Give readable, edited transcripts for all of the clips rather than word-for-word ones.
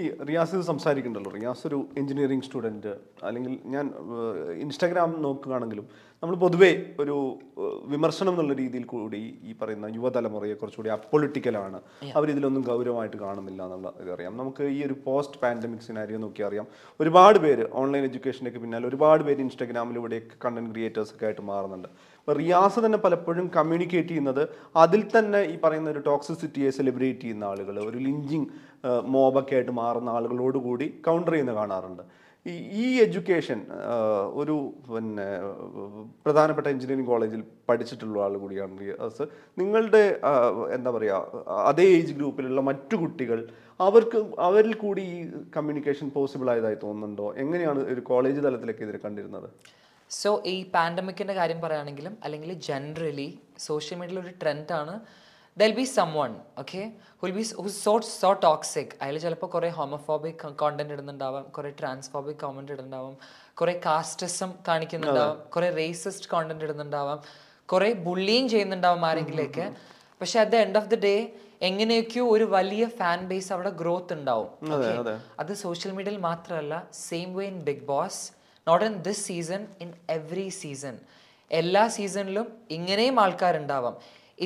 ഈ റിയാസ് ഇത് സംസാരിക്കണ്ടല്ലോ, റിയാസ് ഒരു എൻജിനീയറിംഗ് സ്റ്റുഡൻറ്റ്, അല്ലെങ്കിൽ ഞാൻ ഇൻസ്റ്റാഗ്രാം നോക്കുകയാണെങ്കിലും നമ്മൾ പൊതുവേ ഒരു വിമർശനം എന്നുള്ള രീതിയിൽ കൂടി ഈ പറയുന്ന യുവതലമുറയെ കുറച്ചുകൂടി അപ്പൊളിറ്റിക്കലാണ്, അവരിതിലൊന്നും ഗൗരവമായിട്ട് കാണുന്നില്ല എന്നുള്ള ഇതറിയാം. നമുക്ക് ഈ ഒരു പോസ്റ്റ് പാൻഡമിക് സിനാരിയോ നോക്കിയാൽ അറിയാം, ഒരുപാട് പേര് ഓൺലൈൻ എഡ്യൂക്കേഷനൊക്കെ പിന്നാലെ ഒരുപാട് പേര് ഇൻസ്റ്റാഗ്രാമിലൂടെയൊക്കെ കണ്ടന്റ് ക്രിയേറ്റേഴ്സൊക്കെ ആയിട്ട് മാറുന്നുണ്ട്. അപ്പോൾ റിയാസ് തന്നെ പലപ്പോഴും കമ്മ്യൂണിക്കേറ്റ് ചെയ്യുന്നത് അതിൽ തന്നെ ഈ പറയുന്ന ഒരു ടോക്സിസിറ്റിയെ സെലിബ്രേറ്റ് ചെയ്യുന്ന ആളുകൾ, ഒരു ലിഞ്ചിങ് മോബൊക്കെ ആയിട്ട് മാറുന്ന ആളുകളോടുകൂടി കൗണ്ടർ ചെയ്യുന്ന കാണാറുണ്ട്. ഈ എഡ്യൂക്കേഷൻ ഒരു പിന്നെ പ്രധാനപ്പെട്ട എഞ്ചിനീയറിംഗ് കോളേജിൽ പഠിച്ചിട്ടുള്ള ആൾ കൂടിയാണ് റിയാസ്. നിങ്ങളുടെ എന്താ പറയുക, അതേ ഏജ് ഗ്രൂപ്പിലുള്ള മറ്റു കുട്ടികൾ അവരിൽ കൂടി ഈ കമ്മ്യൂണിക്കേഷൻ പോസിബിൾ ആയതായി തോന്നുന്നുണ്ടോ? എങ്ങനെയാണ് ഒരു കോളേജ് തലത്തിലൊക്കെ ഇതിൽ കണ്ടിരുന്നത്? സോ ഈ പാൻഡമിക്കിൻ്റെ കാര്യം പറയുകയാണെങ്കിലും അല്ലെങ്കിൽ ജനറലി സോഷ്യൽ മീഡിയയിൽ ഒരു ട്രെൻഡാണ്, there'll be someone, okay, who's so toxic. അതിൽ ചിലപ്പോൾ കുറേ ഹോമോഫോബിക് കോണ്ടന്റ് ഇടുന്നുണ്ടാവാം, കുറേ ട്രാൻസ്ഫോബിക് കോമന്റ് ഇടുന്നുണ്ടാവാം, കുറേ കാസ്റ്റിസം കാണിക്കുന്നുണ്ടാവാം, കുറേ റേസിസ്റ്റ് കോണ്ടന്റ് ഇടുന്നുണ്ടാവാം, കുറേ ബുള്ളിങ് ചെയ്യുന്നുണ്ടാവാം ആരെങ്കിലൊക്കെ. പക്ഷെ at the end of the day എങ്ങനെയൊക്കെയോ ഒരു വലിയ ഫാൻ ബേസ് അവിടെ ഗ്രോത്ത് ഉണ്ടാവും. അത് സോഷ്യൽ മീഡിയയിൽ മാത്രമല്ല, same way in big boss, not in this season, in every season. എല്ലാ സീസണിലും ഇങ്ങനെയും ആൾക്കാരുണ്ടാവാം,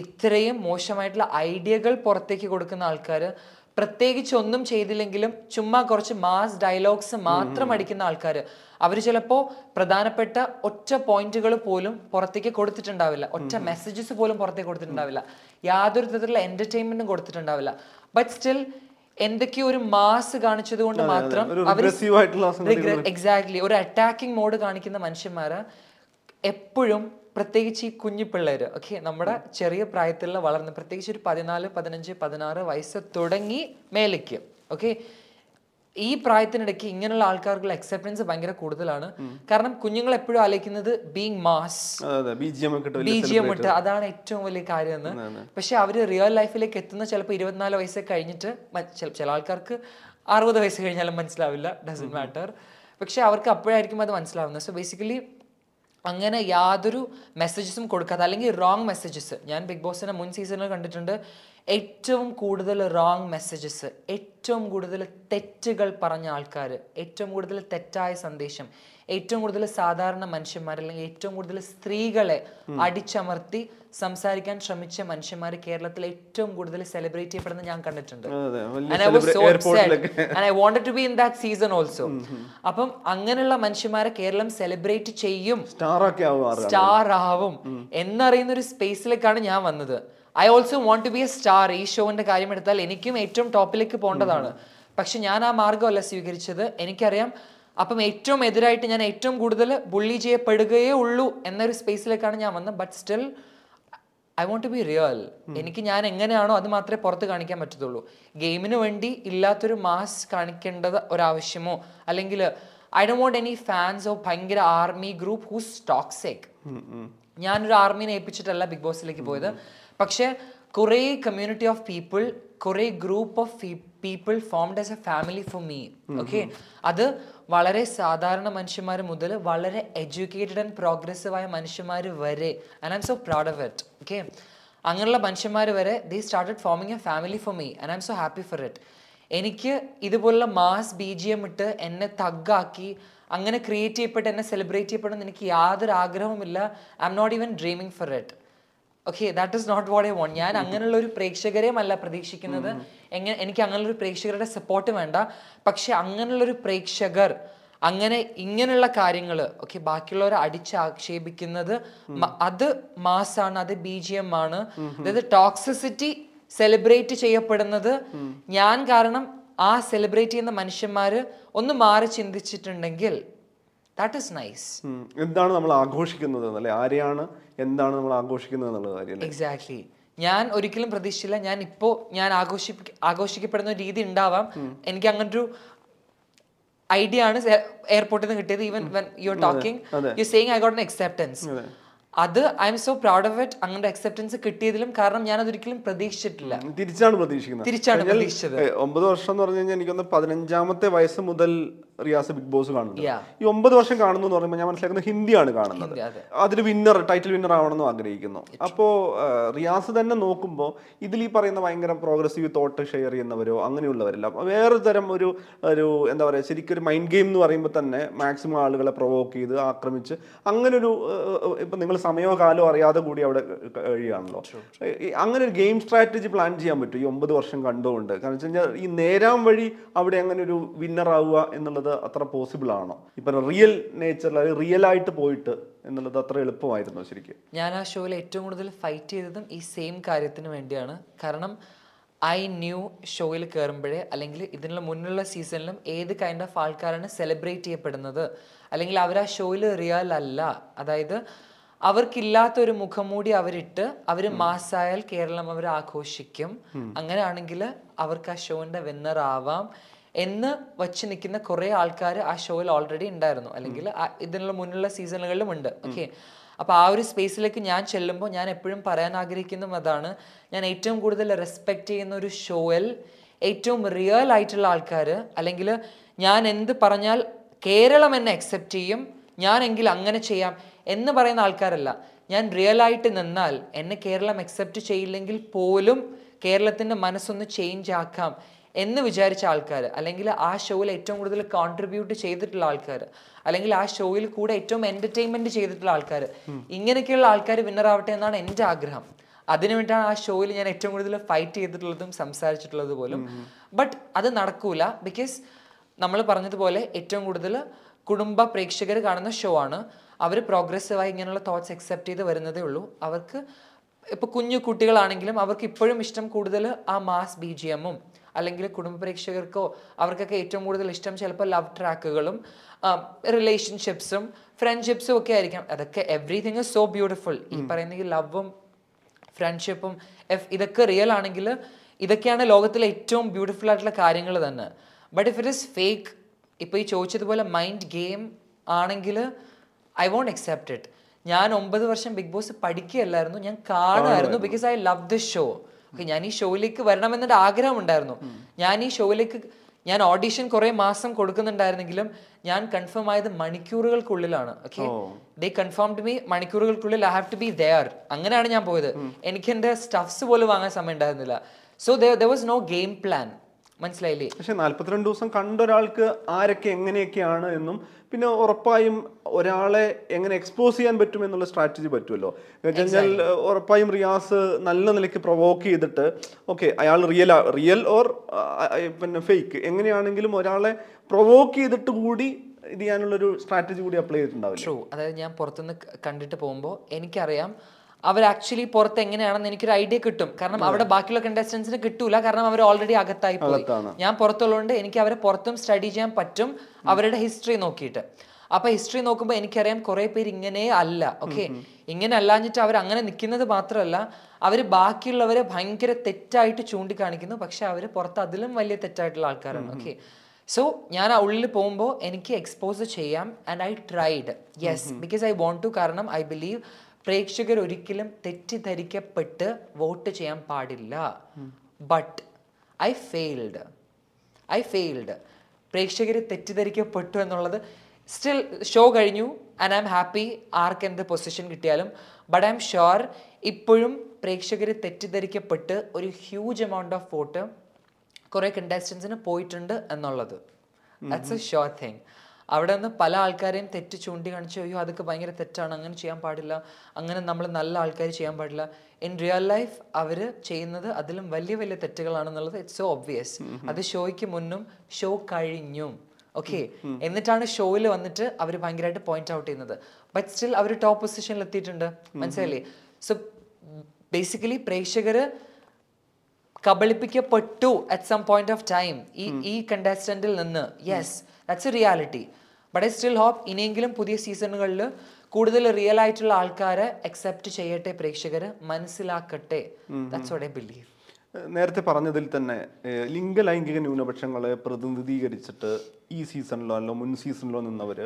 ഇത്രയും മോശമായിട്ടുള്ള ഐഡിയകൾ പുറത്തേക്ക് കൊടുക്കുന്ന ആൾക്കാർ, പ്രത്യേകിച്ച് ഒന്നും ചെയ്തില്ലെങ്കിലും ചുമ്മാ കുറച്ച് മാസ് ഡയലോഗ്സ് മാത്രം അടിക്കുന്ന ആൾക്കാർ. അവർ ചിലപ്പോൾ പ്രധാനപ്പെട്ട ഒറ്റ പോയിന്റുകൾ പോലും പുറത്തേക്ക് കൊടുത്തിട്ടുണ്ടാവില്ല, ഒറ്റ മെസ്സേജസ് പോലും പുറത്തേക്ക് കൊടുത്തിട്ടുണ്ടാവില്ല, യാതൊരു തരത്തിലുള്ള എന്റർടൈൻമെന്റും കൊടുത്തിട്ടുണ്ടാവില്ല. ബട്ട് സ്റ്റിൽ എന്തൊക്കെയോ ഒരു മാസ് കാണിച്ചത് കൊണ്ട് മാത്രം എക്സാക്ട്ലി ഒരു അറ്റാക്കിംഗ് മോഡ് കാണിക്കുന്ന മനുഷ്യന്മാർ എപ്പോഴും, പ്രത്യേകിച്ച് ഈ കുഞ്ഞു പിള്ളേർ, ഓക്കെ, നമ്മുടെ ചെറിയ പ്രായത്തിലുള്ള വളർന്ന്, പ്രത്യേകിച്ച് ഒരു 14, 15, 16 വയസ്സ് തുടങ്ങി മേലേക്ക്, ഓക്കെ, ഈ പ്രായത്തിനിടയ്ക്ക് ഇങ്ങനെയുള്ള ആൾക്കാർക്കുള്ള അക്സെപ്റ്റൻസ് ഭയങ്കര കൂടുതലാണ്. കാരണം കുഞ്ഞുങ്ങൾ എപ്പോഴും ആലോചിക്കുന്നത് ബീങ് മാസ്, BGM ഇട്ട് അതാണ് ഏറ്റവും വലിയ കാര്യം എന്ന്. പക്ഷെ അവർ റിയൽ ലൈഫിലേക്ക് എത്തുന്ന ചിലപ്പോൾ 24 വയസ്സ് കഴിഞ്ഞിട്ട്, ചില ആൾക്കാർക്ക് 60 വയസ്സ് കഴിഞ്ഞാലും മനസ്സിലാവില്ല, ഡസന്റ് മാറ്റർ. പക്ഷെ അവർക്ക് അപ്പോഴായിരിക്കും അത് മനസ്സിലാവുന്നത്. സോ ബേസിക്കലി അങ്ങനെ യാതൊരു മെസ്സേജസും കൊടുക്കാതെ, അല്ലെങ്കിൽ റോങ് മെസ്സേജസ്, ഞാൻ ബിഗ് ബോസിൻ്റെ മുൻ സീസണിൽ കണ്ടിട്ടുണ്ട്, ഏറ്റവും കൂടുതൽ റോങ് മെസ്സേജസ്, ഏറ്റവും കൂടുതൽ തെറ്റുകൾ പറഞ്ഞ ആൾക്കാർ, ഏറ്റവും കൂടുതൽ തെറ്റായ സന്ദേശം, ഏറ്റവും കൂടുതൽ സാധാരണ മനുഷ്യന്മാർ അല്ലെങ്കിൽ ഏറ്റവും കൂടുതൽ സ്ത്രീകളെ അടിച്ചമർത്തി സംസാരിക്കാൻ ശ്രമിച്ച മനുഷ്യന്മാർ കേരളത്തിൽ ഏറ്റവും കൂടുതൽ സെലിബ്രേറ്റ് ചെയ്യപ്പെടുന്നത് ഞാൻ കണ്ടിട്ടുണ്ട്. And I was so upset and I wanted to be in that season also. അപ്പം അങ്ങനെയുള്ള മനുഷ്യന്മാരെ കേരളം സെലിബ്രേറ്റ് ചെയ്യും, സ്റ്റാർ ആവും എന്നറിയുന്ന ഒരു സ്പേസിലേക്കാണ് ഞാൻ വന്നത്. I also want to be a star. ഈ ഷോവിന്റെ കാര്യം എടുത്താൽ എനിക്കും ഏറ്റവും ടോപ്പിലേക്ക് പോകേണ്ടതാണ്. പക്ഷെ ഞാൻ ആ മാർഗമല്ല സ്വീകരിച്ചത്. എനിക്കറിയാം അപ്പം ഏറ്റവും എതിരായിട്ട് ഞാൻ ഏറ്റവും കൂടുതൽ ബുള്ളി ചെയ്യപ്പെടുകയേ ഉള്ളൂ എന്നൊരു സ്പേസിലേക്കാണ് ഞാൻ വന്നത്. But still I want to be real. എനിക്ക് ഞാൻ എങ്ങനെയാണോ അത് മാത്രമേ പുറത്ത് കാണിക്കാൻ പറ്റത്തുള്ളൂ. ഗെയിമിന് വേണ്ടി ഇല്ലാത്തൊരു മാസ് കാണിക്കേണ്ടത് ഒരാവശ്യമോ, അല്ലെങ്കിൽ I don't want any fans of ഭയങ്കര ആർമി ഗ്രൂപ്പ് ഹൂസ് ടോക്സിക്. ഞാനൊരു ആർമിനെ ഏൽപ്പിച്ചിട്ടല്ല ബിഗ് ബോസിലേക്ക് പോയത്. പക്ഷേ കുറേ കമ്മ്യൂണിറ്റി ഓഫ് പീപ്പിൾ, കുറേ group of people formed as a family for me, okay. അത് വളരെ സാധാരണ മനുഷ്യന്മാർ മുതൽ വളരെ എഡ്യൂക്കേറ്റഡ് ആൻഡ് പ്രോഗ്രസീവായ മനുഷ്യന്മാർ വരെ, and I M so proud of it, okay. അങ്ങനെയുള്ള മനുഷ്യന്മാർ വരെ they started forming a family for me and I M so happy for it. എനിക്ക് ഇതുപോലുള്ള മാസ് BGM ഇട്ട് എന്നെ തഗ്ഗാക്കി അങ്ങനെ ക്രിയേറ്റ് ചെയ്യപ്പെട്ട് എന്നെ സെലിബ്രേറ്റ് ചെയ്യപ്പെടുന്ന എനിക്ക് യാതൊരു ആഗ്രഹവുമില്ല. I M not even dreaming for it, okay. That is not what I want. ഞാൻ അങ്ങനെയുള്ള ഒരു പ്രേക്ഷകരെയും അല്ല പ്രതീക്ഷിക്കുന്നത്. എനിക്ക് അങ്ങനെയുള്ളൊരു പ്രേക്ഷകരുടെ സപ്പോർട്ട് വേണ്ട. പക്ഷെ അങ്ങനെയുള്ളൊരു പ്രേക്ഷകർ ഇങ്ങനെയുള്ള കാര്യങ്ങൾ, ഓക്കെ, ബാക്കിയുള്ളവരെ അടിച്ചാക്ഷേപിക്കുന്നത്, അത് മാസാണ്, അത് BGM ആണ്. അതായത് ടോക്സിസിറ്റി സെലിബ്രേറ്റ് ചെയ്യപ്പെടുന്നത് ഞാൻ കാരണം ആ സെലിബ്രേറ്റ് ചെയ്യുന്ന മനുഷ്യന്മാർ ഒന്ന് മാറി ചിന്തിച്ചിട്ടുണ്ടെങ്കിൽ that is nice. എന്താണ് നമ്മൾ ആഘോഷിക്കുന്നത് എന്നല്ലേ, ആരെയാണ്, എന്താണ് നമ്മൾ ആഘോഷിക്കുന്നത് എന്നുള്ള കാര്യമല്ലേ. എക്സാക്ട്ലി. ഞാൻ ഒരിക്കലും പ്രതീക്ഷിച്ചില്ല ഞാൻ ഇപ്പോൾ ഞാൻ ആഘോഷിക്കപ്പെടുന്ന രീതി ഉണ്ടാവാം. എനിക്ക് അങ്ങനൊരു ഐഡിയ ആണ് എയർപോർട്ടിൽ നിന്ന് കിട്ടിയത്. Even when you are talking you are saying I got an acceptance. അത് I M so proud of it. അങ്ങനെ അക്സെപ്റ്റൻസ് കിട്ടിയതിലും, കാരണം ഞാൻ അതൊരിക്കലും പ്രതീക്ഷിച്ചിട്ടില്ല. തിരിച്ചാണ് പ്രതീക്ഷിച്ചത്. 9 വർഷം എന്ന് പറഞ്ഞു കഴിഞ്ഞാൽ എനിക്കൊന്ന് 15-ാമത്തെ വയസ്സ് മുതൽ റിയാസ് ബിഗ് ബോസ് കാണുന്നത്. ഈ 9 വർഷം കാണുന്നു എന്ന് പറയുമ്പോൾ ഞാൻ മനസ്സിലാക്കുന്നത് ഹിന്ദിയാണ് കാണുന്നത്. അതിൽ വിന്നർ, ടൈറ്റിൽ വിന്നർ ആവണമെന്ന് ആഗ്രഹിക്കുന്നു. അപ്പോൾ റിയാസ് തന്നെ നോക്കുമ്പോൾ ഇതിൽ ഈ പറയുന്ന ഭയങ്കര പ്രോഗ്രസീവ് തോട്ട് ഷെയർ ചെയ്യുന്നവരോ അങ്ങനെയുള്ളവരെല്ലാം വേറെ തരം ഒരു എന്താ പറയുക, ശരിക്കും ഒരു മൈൻഡ് ഗെയിം എന്ന് പറയുമ്പോൾ തന്നെ മാക്സിമം ആളുകളെ പ്രൊവോക്ക് ചെയ്ത് ആക്രമിച്ച് അങ്ങനൊരു ഇപ്പം നിങ്ങൾ സമയമോ കാലമോ അറിയാതെ കൂടി അവിടെ കഴിയുകയാണല്ലോ. അങ്ങനെ ഒരു ഗെയിം സ്ട്രാറ്റജി പ്ലാൻ ചെയ്യാൻ പറ്റും ഈ 9 വർഷം കണ്ടുകൊണ്ട്? കാരണം വെച്ച് കഴിഞ്ഞാൽ ഈ നേരാൻ വഴി അവിടെ അങ്ങനെ ഒരു വിന്നർ ആവുക എന്നുള്ളത് അത്ര പോസിബിൾ ആണോ? ഇപ്പം റിയൽ നേച്ചറിൽ റിയൽ ആയിട്ട് പോയിട്ട് എന്നുള്ളത് അത്ര എളുപ്പമായിരുന്നു ശരിക്കും? ഞാൻ ആ ഷോയിൽ ഏറ്റവും കൂടുതൽ ഫൈറ്റ് ചെയ്തതും ഈ സെയിം കാര്യത്തിന് വേണ്ടിയാണ്. കാരണം ഐ ന്യൂ ഷോയിൽ കയറുമ്പോഴേ അല്ലെങ്കിൽ ഇതിനുള്ള മുന്നിലുള്ള സീസണിലും ഏത് കൈൻഡ് ഓഫ് ആൾക്കാരാണ് സെലിബ്രേറ്റ് ചെയ്യപ്പെടുന്നത്, അല്ലെങ്കിൽ അവർ ആ ഷോയിൽ റിയൽ അല്ല, അതായത് അവർക്കില്ലാത്തൊരു മുഖംമൂടി അവരിട്ട് അവർ മാസായാൽ കേരളം അവർ ആഘോഷിക്കും, അങ്ങനെയാണെങ്കിൽ അവർക്ക് ആ ഷോൻ്റെ വിന്നർ ആവാം എന്ന് വച്ച് നിൽക്കുന്ന കുറേ ആൾക്കാർ ആ ഷോയിൽ ഓൾറെഡി ഉണ്ടായിരുന്നു, അല്ലെങ്കിൽ ഇതിനുള്ള മുന്നിലുള്ള സീസണുകളിലും ഉണ്ട്. ഓക്കെ, അപ്പോൾ ആ ഒരു സ്പേസിലേക്ക് ഞാൻ ചെല്ലുമ്പോൾ ഞാൻ എപ്പോഴും പറയാൻ ആഗ്രഹിക്കുന്നതും അതാണ്, ഞാൻ ഏറ്റവും കൂടുതൽ റെസ്പെക്റ്റ് ചെയ്യുന്ന ഒരു ഷോയിൽ ഏറ്റവും റിയൽ ആയിട്ടുള്ള ആൾക്കാർ, അല്ലെങ്കിൽ ഞാൻ എന്ത് പറഞ്ഞാൽ കേരളം എന്നെ അക്സെപ്റ്റ് ചെയ്യും, ഞാനെങ്കിൽ അങ്ങനെ ചെയ്യാം എന്ന് പറയുന്ന ആൾക്കാരല്ല. ഞാൻ റിയൽ ആയിട്ട് നിന്നാൽ എന്നെ കേരളം അക്സെപ്റ്റ് ചെയ്യില്ലെങ്കിൽ പോലും കേരളത്തിൻ്റെ മനസ്സൊന്ന് ചേഞ്ച് ആക്കാം എന്ന് വിചാരിച്ച ആൾക്കാർ, അല്ലെങ്കിൽ ആ ഷോയിൽ ഏറ്റവും കൂടുതൽ കോൺട്രിബ്യൂട്ട് ചെയ്തിട്ടുള്ള ആൾക്കാർ, അല്ലെങ്കിൽ ആ ഷോയിൽ കൂടെ ഏറ്റവും എൻ്റർടൈൻമെൻറ്റ് ചെയ്തിട്ടുള്ള ആൾക്കാർ, ഇങ്ങനെയൊക്കെയുള്ള ആൾക്കാർ വിന്നറാവട്ടെ എന്നാണ് എൻ്റെ ആഗ്രഹം. അതിനുവേണ്ടിയാണ് ആ ഷോയിൽ ഞാൻ ഏറ്റവും കൂടുതൽ ഫൈറ്റ് ചെയ്തിട്ടുള്ളതും സംസാരിച്ചിട്ടുള്ളത് പോലും. ബട്ട് അത് നടക്കൂല, ബിക്കോസ് നമ്മൾ പറഞ്ഞതുപോലെ ഏറ്റവും കൂടുതൽ കുടുംബ പ്രേക്ഷകർ കാണുന്ന ഷോ ആണ്. അവർ പ്രോഗ്രസീവായി ഇങ്ങനെയുള്ള തോട്ട്സ് അക്സെപ്റ്റ് ചെയ്ത് വരുന്നതേ ഉള്ളൂ. അവർക്ക് ഇപ്പോൾ കുഞ്ഞു കുട്ടികളാണെങ്കിലും അവർക്ക് ഇപ്പോഴും ഇഷ്ടം കൂടുതൽ ആ മാസ് BGM, അല്ലെങ്കിൽ കുടുംബ പ്രേക്ഷകർക്കോ അവർക്കൊക്കെ ഏറ്റവും കൂടുതൽ ഇഷ്ടം ചിലപ്പോൾ ലവ് ട്രാക്കുകളും റിലേഷൻഷിപ്സും ഫ്രണ്ട്ഷിപ്സും ഒക്കെ ആയിരിക്കാം. അതൊക്കെ എവറിതിങ് ഈസ് സോ ബ്യൂട്ടിഫുൾ. ഈ പറയുന്ന ലവും ഫ്രണ്ട്ഷിപ്പും ഇതൊക്കെ റിയൽ ആണെങ്കിൽ ഇതൊക്കെയാണ് ലോകത്തിലെ ഏറ്റവും ബ്യൂട്ടിഫുൾ ആയിട്ടുള്ള കാര്യങ്ങൾ തന്നെ. But if it is fake, ഇപ്പോൾ ഈ ചോദിച്ചതുപോലെ മൈൻഡ് ഗെയിം ആണെങ്കിൽ ഐ വോണ്ട് അക്സെപ്റ്റ് ഇറ്റ്. ഞാൻ 9 വർഷം ബിഗ് ബോസ് പഠിക്കുകയല്ലായിരുന്നു, ഞാൻ കാണുമായിരുന്നു. Because I love this show. Okay, ഞാൻ ഈ ഷോയിലേക്ക് വരണമെന്നൊരു ആഗ്രഹം ഉണ്ടായിരുന്നു. ഞാൻ ഈ ഷോയിലേക്ക് ഞാൻ ഓഡീഷൻ കുറേ മാസം കൊടുക്കുന്നുണ്ടായിരുന്നെങ്കിലും ഞാൻ കൺഫേം ആയത് മണിക്കൂറുകൾക്കുള്ളിലാണ്. ഓക്കെ, ദേ കൺഫേംഡ് മീ മണിക്കൂറുകൾക്കുള്ളിൽ I have to be there. അങ്ങനെയാണ് ഞാൻ പോയത്. എനിക്ക് എൻ്റെ സ്റ്റഫ്സ് പോലും വാങ്ങാൻ സമയം ഉണ്ടായിരുന്നില്ല. So there was no game plan. മനസ്സിലായില്ലേ? പക്ഷെ 42 ദിവസം കണ്ടൊരാൾക്ക് ആരൊക്കെ എങ്ങനെയൊക്കെയാണ് എന്നും പിന്നെ ഉറപ്പായും ഒരാളെ എങ്ങനെ എക്സ്പോസ് ചെയ്യാൻ പറ്റും എന്നുള്ള സ്ട്രാറ്റജി പറ്റുമല്ലോ. കഴിഞ്ഞാൽ ഉറപ്പായും റിയാസ് നല്ല നിലയ്ക്ക് പ്രൊവോക്ക് ചെയ്തിട്ട് ഓക്കെ അയാൾ റിയൽ ഓർ പിന്നെ ഫേക്ക് എങ്ങനെയാണെങ്കിലും ഒരാളെ പ്രൊവോക്ക് ചെയ്തിട്ട് കൂടി ഇത് ചെയ്യാനുള്ളൊരു സ്ട്രാറ്റജി കൂടി അപ്ലൈ ചെയ്തിട്ടുണ്ടാവും. അതായത് ഞാൻ പുറത്തുനിന്ന് കണ്ടിട്ട് പോകുമ്പോൾ എനിക്കറിയാം അവർ ആക്ച്വലി പുറത്ത് എങ്ങനെയാണെന്ന് എനിക്കൊരു ഐഡിയ കിട്ടും. കാരണം അവിടെ ബാക്കിയുള്ള കണ്ടസ്റ്റൻസിന് കിട്ടൂല, കാരണം അവർ ഓൾറെഡി അകത്തായി പോയി. ഞാൻ പുറത്തുള്ളതുകൊണ്ട് എനിക്ക് അവരെ പുറത്തും സ്റ്റഡി ചെയ്യാൻ പറ്റും അവരുടെ ഹിസ്റ്ററി നോക്കിയിട്ട്. അപ്പൊ ഹിസ്റ്ററി നോക്കുമ്പോൾ എനിക്കറിയാം കുറെ പേര് ഇങ്ങനെ അല്ല. ഓക്കെ, ഇങ്ങനെ അല്ലാഞ്ഞിട്ട് അവർ അങ്ങനെ നിൽക്കുന്നത് മാത്രമല്ല, അവർ ബാക്കിയുള്ളവരെ ഭയങ്കര തെറ്റായിട്ട് ചൂണ്ടിക്കാണിക്കുന്നു. പക്ഷെ അവർ പുറത്ത് അതിലും വലിയ തെറ്റായിട്ടുള്ള ആൾക്കാരാണ്. ഓക്കെ, സോ ഞാൻ ആ ഉള്ളിൽ പോകുമ്പോൾ എനിക്ക് എക്സ്പോസ് ചെയ്യാം. And I tried, yes, because I want to. കാരണം ഐ ബിലീവ് പ്രേക്ഷകർ ഒരിക്കലും തെറ്റിദ്ധരിക്കപ്പെട്ട് വോട്ട് ചെയ്യാൻ പാടില്ല. But I failed. പ്രേക്ഷകർ തെറ്റിദ്ധരിക്കപ്പെട്ടു എന്നുള്ളത് സ്റ്റിൽ ഷോ കഴിഞ്ഞു. ആൻഡ് ഐ എം ഹാപ്പി ആർക്കെന്ത് പൊസിഷൻ കിട്ടിയാലും. ബട്ട് ഐ എം ഷുവർ ഇപ്പോഴും പ്രേക്ഷകർ തെറ്റിദ്ധരിക്കപ്പെട്ട് ഒരു ഹ്യൂജ് എമൗണ്ട് ഓഫ് വോട്ട് കുറേ കണ്ടസ്റ്റൻസിന് പോയിട്ടുണ്ട് എന്നുള്ളത്. That's a sure thing. അവിടെ നിന്ന് പല ആൾക്കാരെയും തെറ്റ് ചൂണ്ടിക്കാണിച്ച് അയ്യോ അതൊക്കെ ഭയങ്കര തെറ്റാണ്, അങ്ങനെ ചെയ്യാൻ പാടില്ല, അങ്ങനെ നമ്മൾ നല്ല ആൾക്കാർ ചെയ്യാൻ പാടില്ല. ഇൻ റിയൽ ലൈഫ് അവർ ചെയ്യുന്നത് അതിലും വലിയ വലിയ തെറ്റുകളാണെന്നുള്ളത് ഇറ്റ്സ് സോ ഒബ്വിയസ്. അത് ഷോയ്ക്ക് മുന്നും ഷോ കഴിഞ്ഞും ഓക്കെ എന്നിട്ടാണ് ഷോയിൽ വന്നിട്ട് അവർ ഭയങ്കരമായിട്ട് പോയിന്റ് ഔട്ട് ചെയ്യുന്നത്. ബട്ട് സ്റ്റിൽ അവർ ടോപ്പ് പൊസിഷനിൽ എത്തിയിട്ടുണ്ട്. മനസ്സിലായില്ലേ? സോ ബേസിക്കലി പ്രേക്ഷകർ കബളിപ്പിക്കപ്പെട്ടു at some point of time ഈ കണ്ടസ്റ്റന്റിൽ നിന്ന്. Yes, that's a reality. But I still hope ഇനിയെങ്കിലും പുതിയ സീസണുകളിൽ കൂടുതൽ റിയൽ ആയിട്ടുള്ള ആൾക്കാരെ അക്സെപ്റ്റ് ചെയ്യട്ടെ, പ്രേക്ഷകർ മനസ്സിലാക്കട്ടെ. That's what I believe. നേരത്തെ പറഞ്ഞതിൽ തന്നെ ലിംഗ ലൈംഗിക ന്യൂനപക്ഷങ്ങളെ പ്രതിനിധീകരിച്ചിട്ട് ഈ സീസണിലോ അല്ല മുൻ സീസണിലോ നിന്നവർ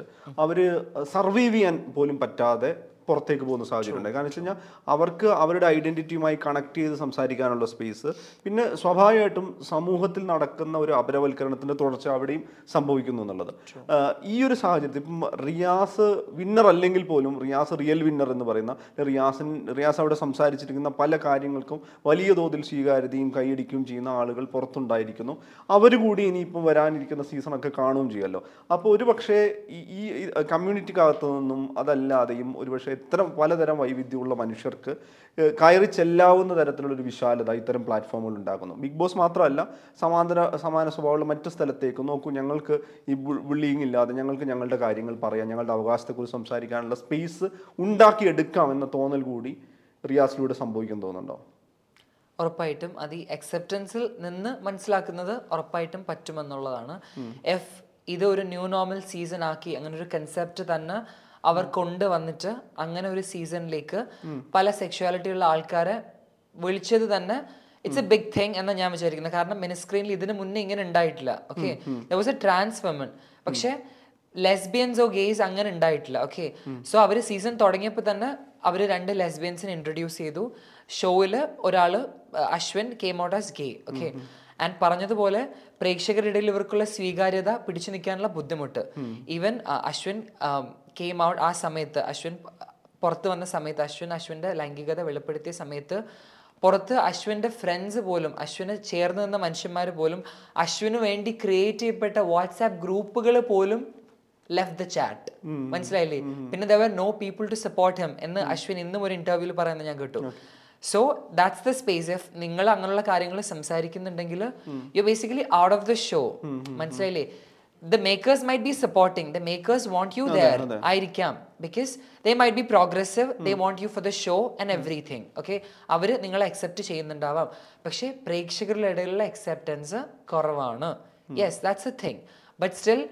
സർവൈവ് ചെയ്യാൻ പോലും പറ്റാതെ പുറത്തേക്ക് പോകുന്ന സാഹചര്യം ഉണ്ടായി. കാരണം വെച്ച് കഴിഞ്ഞാൽ അവർക്ക് അവരുടെ ഐഡൻറ്റിറ്റിയുമായി കണക്ട് ചെയ്ത് സംസാരിക്കാനുള്ള സ്പേസ്. പിന്നെ സ്വാഭാവികമായിട്ടും സമൂഹത്തിൽ നടക്കുന്ന ഒരു അപരവൽക്കരണത്തിൻ്റെ തുടർച്ച അവിടെയും സംഭവിക്കുന്നു എന്നുള്ളത്. ഈ ഒരു സാഹചര്യത്തിൽ ഇപ്പം റിയാസ് വിന്നർ അല്ലെങ്കിൽ പോലും റിയാസ് റിയൽ വിന്നർ എന്ന് പറയുന്ന റിയാസ് അവിടെ സംസാരിച്ചിരിക്കുന്ന പല കാര്യങ്ങൾക്കും വലിയ തോതിൽ സ്വീകാര്യതയും കൈയടിക്കുകയും ചെയ്യുന്ന ആളുകൾ പുറത്തുണ്ടായിരിക്കുന്നു. അവർ കൂടി ഇനിയിപ്പം വരാനിരിക്കുന്ന സീസണൊക്കെ കാണുകയും ചെയ്യുമല്ലോ. അപ്പോൾ ഒരു പക്ഷേ ഈ കമ്മ്യൂണിറ്റിക്കകത്തു നിന്നും അതല്ലാതെയും ഒരുപക്ഷെ ഇത്തരം പലതരം വൈവിധ്യമുള്ള മനുഷ്യർക്ക് കയറി ചെല്ലാവുന്ന തരത്തിലുള്ളൊരു വിശാലത ഇത്തരം പ്ലാറ്റ്ഫോമുകൾ ഉണ്ടാക്കുന്നു. ബിഗ് ബോസ് മാത്രമല്ല, സമാന സ്വഭാവമുള്ള മറ്റു സ്ഥലത്തേക്ക് നോക്കൂ, ഞങ്ങൾക്ക് ഈ ബുള്ളിയിങ് ഇല്ലാതെ ഞങ്ങൾക്ക് ഞങ്ങളുടെ കാര്യങ്ങൾ പറയാം, ഞങ്ങളുടെ അവകാശത്തെക്കുറിച്ച് സംസാരിക്കാനുള്ള സ്പേസ് ഉണ്ടാക്കിയെടുക്കാം എന്ന തോന്നൽ കൂടി റിയാസിലൂടെ സംഭവിക്കാൻ തോന്നുന്നുണ്ടോ? ഉറപ്പായിട്ടും അത് ഈ അക്സെപ്റ്റൻസിൽ നിന്ന് മനസ്സിലാക്കുന്നത് ഉറപ്പായിട്ടും പറ്റുമെന്നുള്ളതാണ്. ഇത് ഒരു ന്യൂ നോർമൽ സീസൺ ആക്കി അങ്ങനെ ഒരു കൺസെപ്റ്റ് തന്നെ അവർ കൊണ്ടുവന്നിട്ട് അങ്ങനെ ഒരു സീസണിലേക്ക് പല സെക്ഷുവാലിറ്റിയുള്ള ആൾക്കാരെ വിളിച്ചത് തന്നെ ഇറ്റ്സ് എ ബിഗ് തിങ് എന്ന് ഞാൻ വിചാരിക്കുന്നത്. കാരണം മിനിസ്ക്രീനിൽ ഇതിന് മുന്നേ ഇങ്ങനെ ഉണ്ടായിട്ടില്ല. Okay, there was a trans women, പക്ഷെ ലെസ്ബിയൻസോ ഗെയ്സ് അങ്ങനെ ഉണ്ടായിട്ടില്ല. ഓക്കെ, സോ അവർ സീസൺ തുടങ്ങിയപ്പോൾ തന്നെ അവർ രണ്ട് ലെസ്ബിയൻസിനെ ഇൻട്രൊഡ്യൂസ് ചെയ്തു. ഷോയിൽ ഒരാൾ Ashwin came out as gay. Okay, and പറഞ്ഞതുപോലെ പ്രേക്ഷകരുടെ ഇടയിൽ ഇവർക്കുള്ള സ്വീകാര്യത പിടിച്ചു നിൽക്കാനുള്ള ബുദ്ധിമുട്ട്. ഈവൻ അശ്വിൻ കെയിം ഔട്ട് ആ സമയത്ത്, അശ്വിൻ പുറത്ത് വന്ന സമയത്ത്, അശ്വിൻ്റെ ലൈംഗികത വെളിപ്പെടുത്തിയ സമയത്ത് പുറത്ത് അശ്വിൻ്റെ ഫ്രണ്ട്സ് പോലും, അശ്വിന് ചേർന്ന് നിന്ന മനുഷ്യന്മാർ പോലും, അശ്വിന് വേണ്ടി ക്രിയേറ്റ് ചെയ്യപ്പെട്ട വാട്സാപ്പ് ഗ്രൂപ്പുകൾ പോലും left the chat. മനസ്സിലായില്ലേ? പിന്നെ there were no people to support him എന്ന് അശ്വിൻ ഇന്നും ഒരു ഇന്റർവ്യൂവിൽ പറയുന്നത് ഞാൻ കേട്ടു. So that's the space. If നിങ്ങൾ അങ്ങനെയുള്ള കാര്യങ്ങൾ സംസാരിക്കുന്നുണ്ടെങ്കിൽ you basically out of the show. മനസ്സിലായില്ലേ? The makers might be supporting, the makers want you there ആയിരിക്കാം, because they might be progressive, they want you for the show and everything. Okay, അവര് നിങ്ങളെ accept ചെയ്യുന്നുണ്ടാവാം, പക്ഷെ പ്രേക്ഷകരുടെ ഇടയിലുള്ള acceptance കുറവാണ്. Yes, that's a thing, but still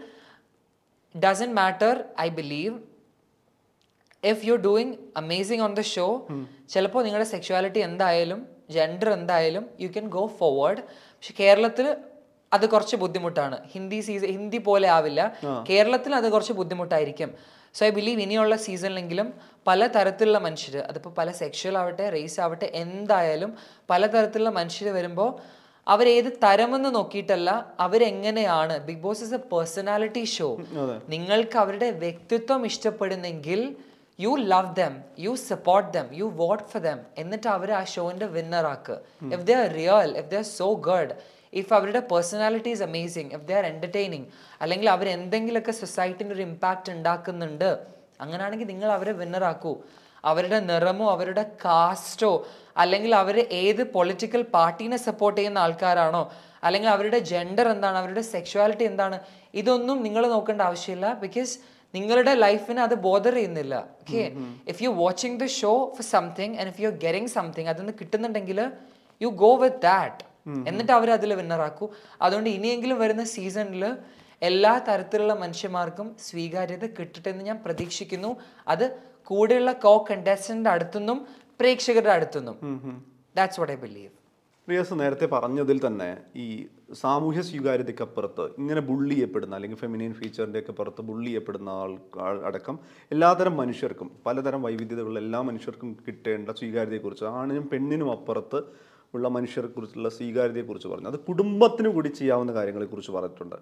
doesn't matter, I believe. If you're doing amazing on the show, ചിലപ്പോൾ നിങ്ങളുടെ sexuality എന്തായാലും gender എന്തായാലും യു ക്യാൻ ഗോ ഫോർവേഡ്. പക്ഷെ കേരളത്തിൽ അത് കുറച്ച് ബുദ്ധിമുട്ടാണ്. ഹിന്ദി പോലെ ആവില്ല, കേരളത്തിൽ അത് കുറച്ച് ബുദ്ധിമുട്ടായിരിക്കും. സോ ഐ ബിലീവ് ഇനിയുള്ള സീസണിലെങ്കിലും പല തരത്തിലുള്ള മനുഷ്യർ, അതിപ്പോൾ പല സെക്ഷൽ ആവട്ടെ, റേസ് ആവട്ടെ, എന്തായാലും പലതരത്തിലുള്ള മനുഷ്യർ വരുമ്പോൾ അവരേത് തരമെന്ന് നോക്കിയിട്ടല്ല, അവരെങ്ങനെയാണ്. Big boss is a personality show. നിങ്ങൾക്ക് അവരുടെ വ്യക്തിത്വം ഇഷ്ടപ്പെടുന്നെങ്കിൽ you love them, you support them, you vote for them, എന്നിട്ട് അവർ ആ ഷോന്റെ വിന്നർ ആക്കുക. If they are real, if they are so good, if അവരുടെ personality is amazing, if they are entertaining, അല്ലെങ്കിൽ അവരെന്തെങ്കിലുമൊക്കെ സൊസൈറ്റിൻ്റെ ഒരു ഇമ്പാക്റ്റ് ഉണ്ടാക്കുന്നുണ്ട്, അങ്ങനെയാണെങ്കിൽ നിങ്ങൾ അവരെ വിന്നർ ആക്കൂ. അവരുടെ നിറമോ അവരുടെ കാസ്റ്റോ അല്ലെങ്കിൽ അവർ ഏത് പൊളിറ്റിക്കൽ പാർട്ടീനെ സപ്പോർട്ട് ചെയ്യുന്ന ആൾക്കാരാണോ അല്ലെങ്കിൽ അവരുടെ ജെൻഡർ എന്താണ് അവരുടെ സെക്ഷുവാലിറ്റി എന്താണ്, ഇതൊന്നും നിങ്ങൾ നോക്കേണ്ട ആവശ്യമില്ല. ബിക്കോസ് നിങ്ങളുടെ ലൈഫിന് അത് ബോദർ ചെയ്യുന്നില്ല. Okay, if you watching the show for something and if you are getting something, അതൊന്ന് കിട്ടുന്നുണ്ടെങ്കിൽ യു ഗോ വിത്ത് ദാറ്റ്, എന്നിട്ട് അവർ അതിൽ വിന്നറാക്കൂ. അതുകൊണ്ട് ഇനിയെങ്കിലും വരുന്ന സീസണിൽ എല്ലാ തരത്തിലുള്ള മനുഷ്യന്മാർക്കും സ്വീകാര്യത കിട്ടട്ടെ എന്ന് ഞാൻ പ്രതീക്ഷിക്കുന്നു. അത് കൂടെയുള്ള കോ കണ്ടസ്റ്റന്റ് അടുത്തുനിന്നും പ്രേക്ഷകരുടെ അടുത്തുനിന്നും. That's what I believe. Riyas നേരത്തെ പറഞ്ഞതിൽ തന്നെ ഈ സാമൂഹ്യ സ്വീകാര്യതയ്ക്കപ്പുറത്ത് ഇങ്ങനെ ബുള്ളി ചെയ്യപ്പെടുന്ന അല്ലെങ്കിൽ ഫെമിനിൻ ഫീച്ചറിൻ്റെ ഒക്കെ പുറത്ത് ബുള്ളി ചെയ്യപ്പെടുന്ന അടക്കം എല്ലാതരം മനുഷ്യർക്കും പലതരം വൈവിധ്യതകളുള്ള എല്ലാ മനുഷ്യർക്കും കിട്ടേണ്ട സ്വീകാര്യതയെക്കുറിച്ച്, ആണിനും പെണ്ണിനും അപ്പുറത്ത് ഉള്ള മനുഷ്യരെക്കുറിച്ചുള്ള സ്വീകാര്യതയെക്കുറിച്ച് പറഞ്ഞു. അത് കുടുംബത്തിന് കൂടി ചെയ്യാവുന്ന കാര്യങ്ങളെക്കുറിച്ച് പറഞ്ഞിട്ടുണ്ട്.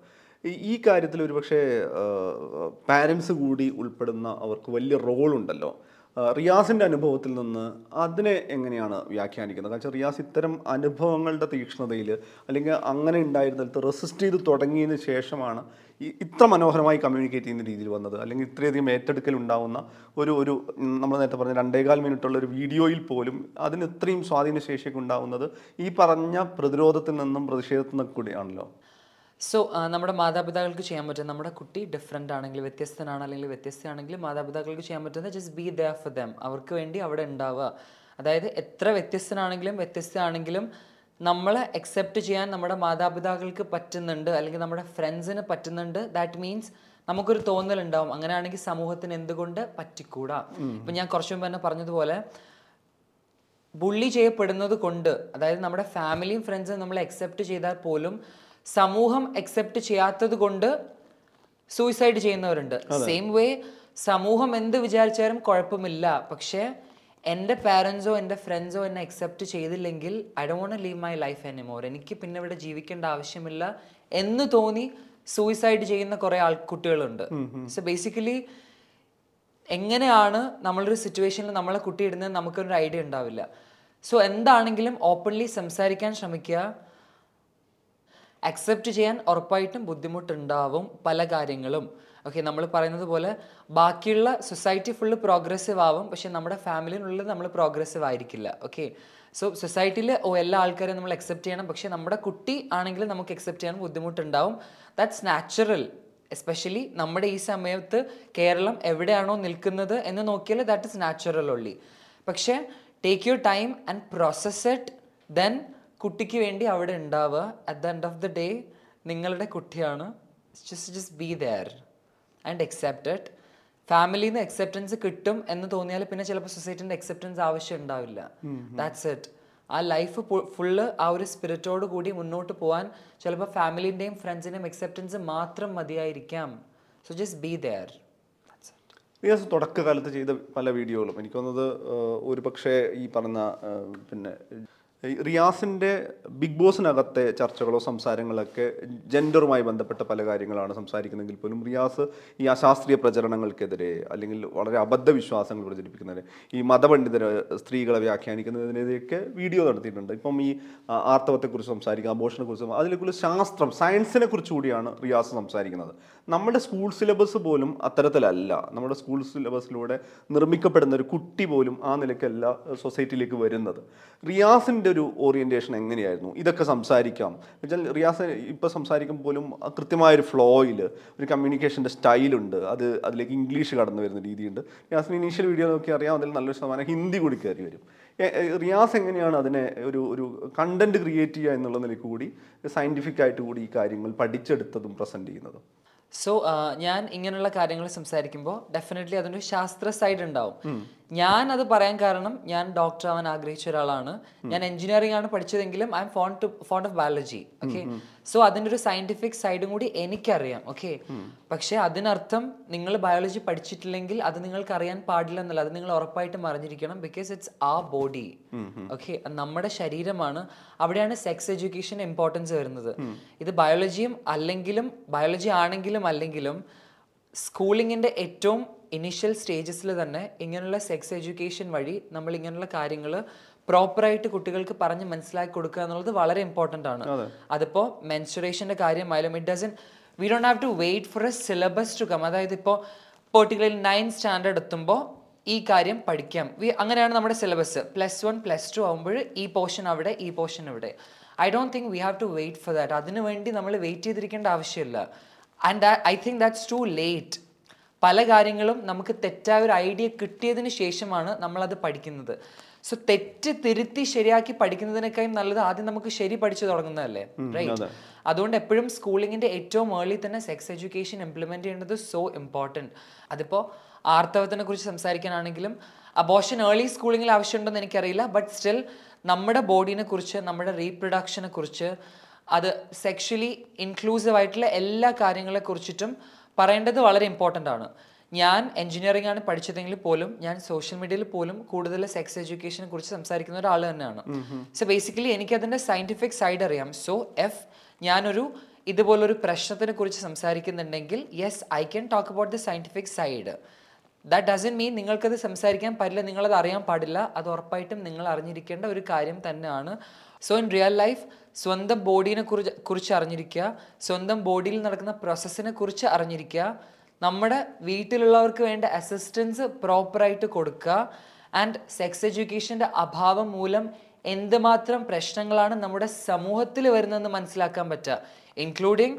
ഈ കാര്യത്തിൽ ഒരുപക്ഷെ പാരൻസ് കൂടി ഉൾപ്പെടുന്ന അവർക്ക് വലിയ റോളുണ്ടല്ലോ. റിയാസിൻ്റെ അനുഭവത്തിൽ നിന്ന് അതിനെ എങ്ങനെയാണ് വ്യാഖ്യാനിക്കുന്നത്? കാരണം റിയാസ് ഇത്തരം അനുഭവങ്ങളുടെ തീക്ഷ്ണതയിൽ അല്ലെങ്കിൽ അങ്ങനെ ഉണ്ടായിരുന്നിടത്ത് റെസിസ്റ്റ് ചെയ്ത് തുടങ്ങിയതിന് ശേഷമാണ് ഇത്ര മനോഹരമായി കമ്മ്യൂണിക്കേറ്റ് ചെയ്യുന്ന രീതിയിൽ വന്നത്. അല്ലെങ്കിൽ ഇത്രയധികം ഏറ്റെടുക്കൽ ഉണ്ടാവുന്ന ഒരു നമ്മൾ നേരത്തെ പറഞ്ഞ 2.25 മിനിറ്റുള്ള ഒരു വീഡിയോയിൽ പോലും അതിന് ഇത്രയും സ്വാധീനശേഷിയൊക്കെ ഉണ്ടാവുന്നത് ഈ പറഞ്ഞ പ്രതിരോധത്തിൽ നിന്നും പ്രതിഷേധത്തിൽ നിന്നൊക്കെ കൂടിയാണല്ലോ. സോ നമ്മുടെ മാതാപിതാക്കൾക്ക് ചെയ്യാൻ പറ്റും, നമ്മുടെ കുട്ടി ഡിഫറെൻ്റ് ആണെങ്കിൽ വ്യത്യസ്തനാണ് അല്ലെങ്കിൽ വ്യത്യസ്തയാണെങ്കിൽ മാതാപിതാക്കൾക്ക് ചെയ്യാൻ പറ്റുന്നത് just be there for them, അവർക്ക് വേണ്ടി അവിടെ ഉണ്ടാവുക. അതായത് എത്ര വ്യത്യസ്തനാണെങ്കിലും വ്യത്യസ്തയാണെങ്കിലും നമ്മളെ അക്സെപ്റ്റ് ചെയ്യാൻ നമ്മുടെ മാതാപിതാക്കൾക്ക് പറ്റുന്നുണ്ട് അല്ലെങ്കിൽ നമ്മുടെ ഫ്രണ്ട്സിന് പറ്റുന്നുണ്ട്. ദാറ്റ് മീൻസ് നമുക്കൊരു തോന്നലുണ്ടാവും അങ്ങനെയാണെങ്കിൽ സമൂഹത്തിന് എന്തുകൊണ്ട് പറ്റിക്കൂടാ. ഇപ്പം ഞാൻ കുറച്ച് മുമ്പ് തന്നെ പറഞ്ഞതുപോലെ ബുള്ളി ചെയ്യപ്പെടുന്നത് കൊണ്ട്, അതായത് നമ്മുടെ ഫാമിലിയും ഫ്രണ്ട്സും നമ്മളെ അക്സെപ്റ്റ് ചെയ്താൽ പോലും സമൂഹം അക്സെപ്റ്റ് ചെയ്യാത്തത് കൊണ്ട് സൂയിസൈഡ് ചെയ്യുന്നവരുണ്ട്. സെയിം വേ സമൂഹം എന്ത് വിചാരിച്ചാലും കുഴപ്പമില്ല, പക്ഷേ എൻ്റെ പാരൻസോ എൻ്റെ ഫ്രണ്ട്സോ എന്നെ അക്സെപ്റ്റ് ചെയ്തില്ലെങ്കിൽ I don't want to leave my life anymore, എനിക്ക് പിന്നെ ഇവിടെ ജീവിക്കേണ്ട ആവശ്യമില്ല എന്ന് തോന്നി സൂയിസൈഡ് ചെയ്യുന്ന കുറേ കുട്ടികളുണ്ട്. സോ ബേസിക്കലി എങ്ങനെയാണ് നമ്മളൊരു സിറ്റുവേഷനിൽ നമ്മളെ കുട്ടി ഇടുന്നത് നമുക്കൊരു ഐഡിയ ഉണ്ടാവില്ല. സോ എന്താണെങ്കിലും ഓപ്പൺലി സംസാരിക്കാൻ ശ്രമിക്കുക. അക്സെപ്റ്റ് ചെയ്യാൻ ഉറപ്പായിട്ടും ബുദ്ധിമുട്ടുണ്ടാവും പല കാര്യങ്ങളും. ഓക്കെ, നമ്മൾ പറയുന്നത് പോലെ ബാക്കിയുള്ള സൊസൈറ്റി ഫുള്ള് പ്രോഗ്രസീവ് ആവും, പക്ഷെ നമ്മുടെ ഫാമിലിയിലുള്ളത് നമ്മൾ പ്രോഗ്രസീവ് ആയിരിക്കില്ല. ഓക്കെ, സോ സൊസൈറ്റിയിൽ എല്ലാ ആൾക്കാരെയും നമ്മൾ അക്സെപ്റ്റ് ചെയ്യണം, പക്ഷെ നമ്മുടെ കുട്ടി ആണെങ്കിൽ നമുക്ക് അക്സെപ്റ്റ് ചെയ്യാൻ ബുദ്ധിമുട്ടുണ്ടാവും. That's natural. എസ്പെഷ്യലി നമ്മുടെ ഈ സമയത്ത് കേരളം എവിടെയാണോ നിൽക്കുന്നത് എന്ന് നോക്കിയാൽ ദാറ്റ് ഇസ് നാച്ചുറൽ ഓൺലി. പക്ഷേ take your time and process it, then കുട്ടിക്ക് വേണ്ടി അവിടെ ഉണ്ടാവുക. At the end of the day നിങ്ങളുടെ കുട്ടിയാണ്, just be there and accept it. ഫാമിലിയിൽ നിന്ന് അക്സെപ്റ്റൻസ് കിട്ടും എന്ന് തോന്നിയാൽ പിന്നെ ചിലപ്പോൾ സൊസൈറ്റിൻ്റെ അക്സെപ്റ്റൻസ് ആവശ്യം ഉണ്ടാവില്ല. That's it. ആ ലൈഫ് ഫുള്ള് ആ ഒരു സ്പിരിറ്റോട് കൂടി മുന്നോട്ട് പോകാൻ ചിലപ്പോൾ ഫാമിലിൻ്റെയും ഫ്രണ്ട്സിൻ്റെയും അക്സെപ്റ്റൻസ് മാത്രം മതിയായിരിക്കാം. So just be there. Riyas തുടക്കകാലത്ത് ചെയ്ത പല വീഡിയോകളും എനിക്ക് തോന്നുന്നത് ഒരു പക്ഷേ ഈ പറഞ്ഞ പിന്നെ റിയാസിൻ്റെ ബിഗ് ബോസിനകത്തെ ചർച്ചകളോ സംസാരങ്ങളൊക്കെ ജെൻഡറുമായി ബന്ധപ്പെട്ട പല കാര്യങ്ങളാണ് സംസാരിക്കുന്നതെങ്കിൽ പോലും റിയാസ് ഈ അശാസ്ത്രീയ പ്രചരണങ്ങൾക്കെതിരെ അല്ലെങ്കിൽ വളരെ അബദ്ധവിശ്വാസങ്ങൾ പ്രചരിപ്പിക്കുന്നതിന് ഈ മതപണ്ഡിതരെ സ്ത്രീകളെ വ്യാഖ്യാനിക്കുന്നതിനെതിരെയൊക്കെ വീഡിയോ നടത്തിയിട്ടുണ്ട്. ഇപ്പം ഈ ആർത്തവത്തെക്കുറിച്ച് സംസാരിക്കുക, അബോഷനെക്കുറിച്ച്, അതിലേക്കുള്ള ശാസ്ത്രം സയൻസിനെ കുറിച്ച് കൂടിയാണ് റിയാസ് സംസാരിക്കുന്നത്. നമ്മുടെ സ്കൂൾ സിലബസ് പോലും അത്തരത്തിലല്ല. നമ്മുടെ സ്കൂൾ സിലബസിലൂടെ നിർമ്മിക്കപ്പെടുന്ന ഒരു കുട്ടി പോലും ആ നിലയ്ക്കല്ല സൊസൈറ്റിയിലേക്ക് വരുന്നത്. റിയാസിൻ്റെ ഒരു ഓറിയൻറ്റേഷൻ എങ്ങനെയായിരുന്നു? ഇതൊക്കെ സംസാരിക്കാം. എന്നുവെച്ചാൽ റിയാസ് ഇപ്പോൾ സംസാരിക്കുമ്പോൾ പോലും കൃത്യമായൊരു ഫ്ലോയിൽ ഒരു കമ്മ്യൂണിക്കേഷൻ്റെ സ്റ്റൈലുണ്ട്. അതിലേക്ക് ഇംഗ്ലീഷ് കടന്നു വരുന്ന രീതിയുണ്ട്. റിയാസിന് ഇനീഷ്യൽ വീഡിയോ നോക്കി അറിയാം, അതിൽ നല്ലൊരു ശതമാനം ഹിന്ദി കൂടി കയറി വരും. റിയാസ് എങ്ങനെയാണ് അതിനെ ഒരു ഒരു കണ്ടന്റ് ക്രിയേറ്റ് ചെയ്യുക എന്നുള്ള നിലയ്ക്ക് കൂടി സയൻറ്റിഫിക്കായിട്ട് കൂടി ഈ കാര്യങ്ങൾ പഠിച്ചെടുത്തതും പ്രസൻറ്റ് ചെയ്യുന്നതും? സോ ഞാൻ ഇങ്ങനെയുള്ള കാര്യങ്ങൾ സംസാരിക്കുമ്പോൾ ഡെഫിനറ്റ്ലി അതിൻ്റെ ശാസ്ത്ര സൈഡ് ഉണ്ടാവും. ഞാൻ അത് പറയാൻ കാരണം ഞാൻ ഡോക്ടർ ആവാൻ ആഗ്രഹിച്ച ഒരാളാണ്. ഞാൻ എഞ്ചിനീയറിംഗ് ആണ് പഠിച്ചതെങ്കിലും I'm fond of biology. Okay, so അതിൻ്റെ ഒരു സയന്റിഫിക് സൈഡും കൂടി എനിക്കറിയാം. ഓക്കെ, പക്ഷെ അതിനർത്ഥം നിങ്ങൾ ബയോളജി പഠിച്ചിട്ടില്ലെങ്കിൽ അത് നിങ്ങൾക്ക് അറിയാൻ പാടില്ല എന്നല്ല, അത് നിങ്ങൾ ഉറപ്പായിട്ടും അറിഞ്ഞിരിക്കണം. Because it's our body. Okay, നമ്മുടെ ശരീരമാണ്. അവിടെയാണ് സെക്സ് എഡ്യൂക്കേഷൻ ഇമ്പോർട്ടൻസ് വരുന്നത്. ഇത് ബയോളജിയും അല്ലെങ്കിലും ബയോളജി ആണെങ്കിലും അല്ലെങ്കിലും സ്കൂളിങ്ങിൻ്റെ ഏറ്റവും ഇനിഷ്യൽ സ്റ്റേജസിൽ തന്നെ ഇങ്ങനെയുള്ള സെക്സ് എഡ്യൂക്കേഷൻ വഴി നമ്മൾ ഇങ്ങനെയുള്ള കാര്യങ്ങൾ പ്രോപ്പറായിട്ട് കുട്ടികൾക്ക് പറഞ്ഞ് മനസ്സിലാക്കി കൊടുക്കുക എന്നുള്ളത് വളരെ ഇമ്പോർട്ടൻ്റ് ആണ്. അതിപ്പോൾ മെൻസ്ട്രേഷൻ്റെ കാര്യമായാലും it doesn't we don't have to wait for a syllabus to come. അതായത് ഇപ്പോൾ പെർട്ടിക്കുലർലി 9th സ്റ്റാൻഡേർഡ് എത്തുമ്പോൾ ഈ കാര്യം പഠിക്കാം. അങ്ങനെയാണ് നമ്മുടെ സിലബസ്. പ്ലസ് 1 പ്ലസ് 2 ആകുമ്പോൾ ഈ പോർഷൻ അവിടെ, ഈ പോർഷൻ ഇവിടെ. I don't think we have to wait for that. അതിനു വേണ്ടി നമ്മൾ വെയിറ്റ് ചെയ്തിരിക്കേണ്ട ആവശ്യമില്ല. And I think that's too late. പല കാര്യങ്ങളും നമുക്ക് തെറ്റായ ഒരു ഐഡിയ കിട്ടിയതിന് ശേഷമാണ് നമ്മളത് പഠിക്കുന്നത്. സോ തെറ്റ് തിരുത്തി ശരിയാക്കി പഠിക്കുന്നതിനേക്കാളും നല്ലത് ആദ്യം നമുക്ക് ശരി പഠിച്ചു തുടങ്ങുന്നതല്ലേ, റൈറ്റ്? അതുകൊണ്ട് എപ്പോഴും സ്കൂളിങ്ങിൻ്റെ ഏറ്റവും ഏർലി തന്നെ സെക്സ് എഡ്യൂക്കേഷൻ ഇംപ്ലിമെൻ്റ് ചെയ്യേണ്ടത് സോ ഇമ്പോർട്ടൻറ്റ്. അതിപ്പോൾ ആർത്തവത്തിനെ കുറിച്ച് സംസാരിക്കാനാണെങ്കിലും അബോഷൻ ഏർലി സ്കൂളിങ്ങിൽ ആവശ്യമുണ്ടെന്ന് എനിക്കറിയില്ല. ബട്ട് സ്റ്റിൽ നമ്മുടെ ബോഡീനെ കുറിച്ച്, നമ്മുടെ റീപ്രൊഡക്ഷനെ കുറിച്ച്, അത് സെക്ഷലി ഇൻക്ലൂസീവ് ആയിട്ടുള്ള എല്ലാ കാര്യങ്ങളെ കുറിച്ചിട്ടും പറയേണ്ടത് വളരെ ഇമ്പോർട്ടൻ്റ് ആണ്. ഞാൻ എൻജിനീയറിംഗ് ആണ് പഠിച്ചതെങ്കിൽ പോലും ഞാൻ സോഷ്യൽ മീഡിയയിൽ പോലും കൂടുതൽ സെക്സ് എഡ്യൂക്കേഷനെ കുറിച്ച് സംസാരിക്കുന്ന ഒരാൾ തന്നെയാണ്. സോ ബേസിക്കലി എനിക്കതിൻ്റെ സയൻറ്റിഫിക് സൈഡ് അറിയാം. സോ ഞാനൊരു ഇതുപോലൊരു പ്രശ്നത്തിനെ കുറിച്ച് സംസാരിക്കുന്നുണ്ടെങ്കിൽ yes I can talk about the scientific side. That doesn't mean നിങ്ങൾക്കത് സംസാരിക്കാൻ പറ്റില്ല, നിങ്ങളത് അറിയാൻ പാടില്ല. അത് ഉറപ്പായിട്ടും നിങ്ങൾ അറിഞ്ഞിരിക്കേണ്ട ഒരു കാര്യം തന്നെയാണ്. സോ ഇൻ റിയൽ ലൈഫ് സ്വന്തം ബോഡീനെ കുറിച്ച് അറിഞ്ഞിരിക്കുക, സ്വന്തം ബോഡിയിൽ നടക്കുന്ന പ്രോസസ്സിനെ കുറിച്ച് അറിഞ്ഞിരിക്കുക, നമ്മുടെ വീട്ടിലുള്ളവർക്ക് വേണ്ട അസിസ്റ്റൻസ് പ്രോപ്പറായിട്ട് കൊടുക്കുക. ആൻഡ് സെക്സ് എഡ്യൂക്കേഷൻ്റെ അഭാവം മൂലം എന്തുമാത്രം പ്രശ്നങ്ങളാണ് നമ്മുടെ സമൂഹത്തിൽ വരുന്നതെന്ന് മനസ്സിലാക്കാൻ പറ്റുക. ഇൻക്ലൂഡിങ്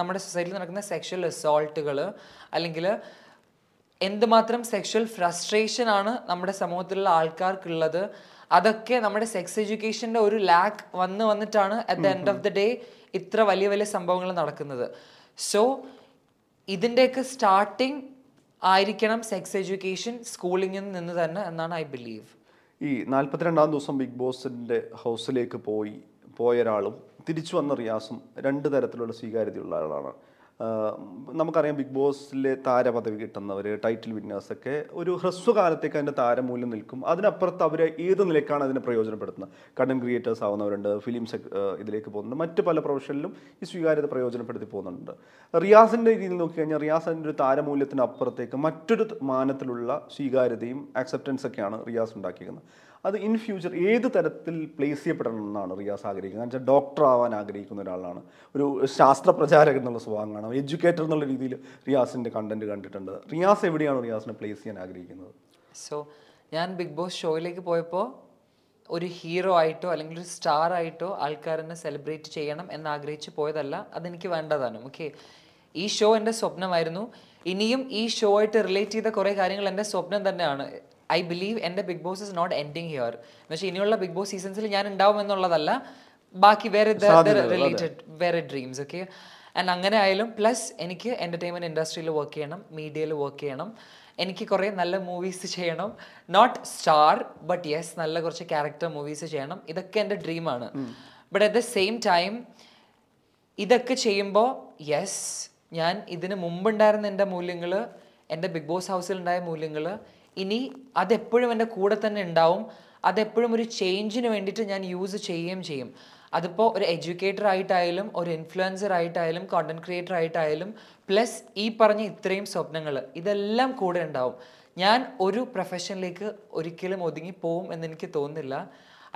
നമ്മുടെ സൊസൈറ്റിയിൽ നടക്കുന്ന സെക്ഷൽ അസോൾട്ടുകൾ, അല്ലെങ്കിൽ എന്തുമാത്രം സെക്ഷൽ ഫ്രസ്ട്രേഷൻ ആണ് നമ്മുടെ സമൂഹത്തിലുള്ള ആൾക്കാർക്കുള്ളത്. അതൊക്കെ നമ്മുടെ സെക്സ് എഡ്യൂക്കേഷൻ്റെ ഒരു ലാക്ക് വന്നിട്ടാണ് at the end of the day ഇത്ര വലിയ വലിയ സംഭവങ്ങൾ നടക്കുന്നത്. സോ ഇതിൻ്റെയൊക്കെ സ്റ്റാർട്ടിങ് ആയിരിക്കണം സെക്സ് എഡ്യൂക്കേഷൻ സ്കൂളിങ്ങിൽ നിന്ന് തന്നെ എന്നാണ് ഐ ബിലീവ്. ഈ 42ാം ദിവസം ബിഗ് ബോസിൻ്റെ ഹൗസിലേക്ക് പോയ ഒരാളും തിരിച്ചു വന്ന റിയാസും രണ്ട് തരത്തിലുള്ള സ്വീകാര്യതയുള്ള ആളാണ്. നമുക്കറിയാം ബിഗ് ബോസിലെ താരപദവി കിട്ടുന്നവർ, ടൈറ്റിൽ വിന്നേഴ്സൊക്കെ ഒരു ഹ്രസ്വകാലത്തേക്ക് അതിൻ്റെ താരമൂല്യം നിൽക്കും. അതിനപ്പുറത്ത് അവർ ഏത് നിലക്കാണ് അതിനെ പ്രയോജനപ്പെടുത്തുന്നത്. കണ്ടന്റ് ക്രിയേറ്റേഴ്സ് ആവുന്നവരുണ്ട്, ഫിലിംസ് ഇതിലേക്ക് പോകുന്നുണ്ട്, മറ്റ് പല പ്രൊഫഷനിലും ഈ സ്വീകാര്യത പ്രയോജനപ്പെടുത്തി പോകുന്നുണ്ട്. റിയാസിൻ്റെ രീതിയിൽ നോക്കിക്കഴിഞ്ഞാൽ റിയാസ് അതിൻ്റെ ഒരു താരമൂല്യത്തിന് അപ്പുറത്തേക്ക് മറ്റൊരു മാനത്തിലുള്ള സ്വീകാര്യതയും ആക്സെപ്റ്റൻസൊക്കെയാണ് റിയാസ് ഉണ്ടാക്കിയിരിക്കുന്നത്. അത് ഇൻ ഫ്യൂച്ചർ ഏത് തരത്തിൽ പ്ലേസ് ചെയ്യപ്പെടണം എന്നാണ് റിയാസ് ആഗ്രഹിക്കുന്നത്. എന്ന് വെച്ചാൽ ഡോക്ടർ ആവാൻ ആഗ്രഹിക്കുന്ന ഒരാളാണ്, ഒരു ശാസ്ത്ര പ്രചാരകൻ എന്നുള്ള സ്വഭാവം കാണാം, എഡ്യൂക്കേറ്റർ എന്നുള്ള രീതിയിൽ റിയാസിൻ്റെ കണ്ടന്റ് കണ്ടിട്ടുണ്ട്. റിയാസ് എവിടെയാണ് റിയാസിനെ പ്ലേസ് ചെയ്യാൻ ആഗ്രഹിക്കുന്നത്? സോ ഞാൻ ബിഗ് ബോസ് ഷോയിലേക്ക് പോയപ്പോൾ ഒരു ഹീറോ ആയിട്ടോ അല്ലെങ്കിൽ ഒരു സ്റ്റാർ ആയിട്ടോ ആൾക്കാരെന്നെ സെലിബ്രേറ്റ് ചെയ്യണം എന്നാഗ്രഹിച്ച് പോയതല്ല, അതെനിക്ക് വേണ്ടതാണ്. ഓക്കെ, ഈ ഷോ എൻ്റെ സ്വപ്നമായിരുന്നു, ഇനിയും ഈ ഷോ ആയിട്ട് റിലേറ്റ് ചെയ്ത കുറേ കാര്യങ്ങൾ എൻ്റെ സ്വപ്നം തന്നെയാണ്. ഐ ബിലീവ് എൻ്റെ Bigg boss is not ending here. പക്ഷേ ഇനിയുള്ള ബിഗ് ബോസ് സീസൺസിൽ ഞാൻ ഉണ്ടാവും എന്നുള്ളതല്ല, ബാക്കി വേറെ റിലേറ്റഡ് വേറെ ഡ്രീംസ്. ഓക്കെ, ആൻഡ് അങ്ങനെ ആയാലും പ്ലസ് എനിക്ക് എൻ്റർടൈൻമെൻറ്റ് ഇൻഡസ്ട്രിയിൽ വർക്ക് ചെയ്യണം, മീഡിയയിൽ വർക്ക് ചെയ്യണം, എനിക്ക് കുറേ നല്ല മൂവീസ് ചെയ്യണം, നോട്ട് സ്റ്റാർ ബട്ട് യെസ് നല്ല കുറച്ച് ക്യാരക്ടർ മൂവീസ് ചെയ്യണം. ഇതൊക്കെ എൻ്റെ ഡ്രീമാണ്. But at the same time ഇതൊക്കെ ചെയ്യുമ്പോൾ യെസ് ഞാൻ ഇതിന് മുമ്പുണ്ടായിരുന്ന എൻ്റെ മൂല്യങ്ങൾ, എൻ്റെ ബിഗ് ബോസ് ഹൗസിലുണ്ടായ മൂല്യങ്ങൾ ഇനി അതെപ്പോഴും എൻ്റെ കൂടെ തന്നെ ഉണ്ടാവും. അതെപ്പോഴും ഒരു ചേഞ്ചിന് വേണ്ടിയിട്ട് ഞാൻ യൂസ് ചെയ്യുകയും ചെയ്യും. അതിപ്പോൾ ഒരു എഡ്യൂക്കേറ്റർ ആയിട്ടായാലും ഒരു ഇൻഫ്ലുവൻസർ ആയിട്ടായാലും കോണ്ടന്റ് ക്രിയേറ്റർ ആയിട്ടായാലും പ്ലസ് ഈ പറഞ്ഞ ഇത്രയും സ്വപ്നങ്ങൾ ഇതെല്ലാം കൂടെ ഉണ്ടാവും. ഞാൻ ഒരു പ്രൊഫഷനിലേക്ക് ഒരിക്കലും ഒതുങ്ങി പോവും എന്നെനിക്ക് തോന്നുന്നില്ല.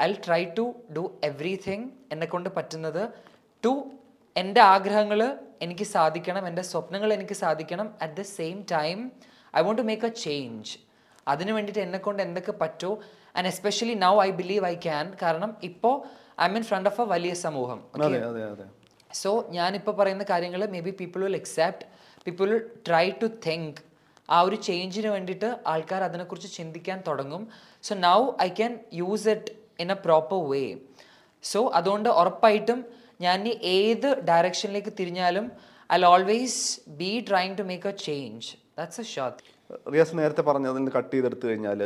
I will try to do everything എന്നെക്കൊണ്ട് പറ്റുന്നത് ടു എൻ്റെ ആഗ്രഹങ്ങൾ എനിക്ക് സാധിക്കണം, എൻ്റെ സ്വപ്നങ്ങൾ എനിക്ക് സാധിക്കണം. At the same time I want to make a change. അതിന് വേണ്ടിയിട്ട് എന്നെക്കൊണ്ട് എന്തൊക്കെ പറ്റുമോ and especially now I believe I can. കാരണം ഇപ്പോൾ I M in front of a വലിയ സമൂഹം. സോ ഞാനിപ്പോൾ പറയുന്ന കാര്യങ്ങൾ may be people will accept, people will try to think. ആ ഒരു ചേഞ്ചിന് വേണ്ടിയിട്ട് ആൾക്കാർ അതിനെക്കുറിച്ച് ചിന്തിക്കാൻ തുടങ്ങും. So now I can use it in a proper way. So അതുകൊണ്ട് ഉറപ്പായിട്ടും ഞാൻ ഈ ഏത് ഡയറക്ഷനിലേക്ക് തിരിഞ്ഞാലും I will always be trying to make a change. That's a short. Riyas നേരത്തെ പറഞ്ഞതിന് കട്ട് ചെയ്തെടുത്തു കഴിഞ്ഞാൽ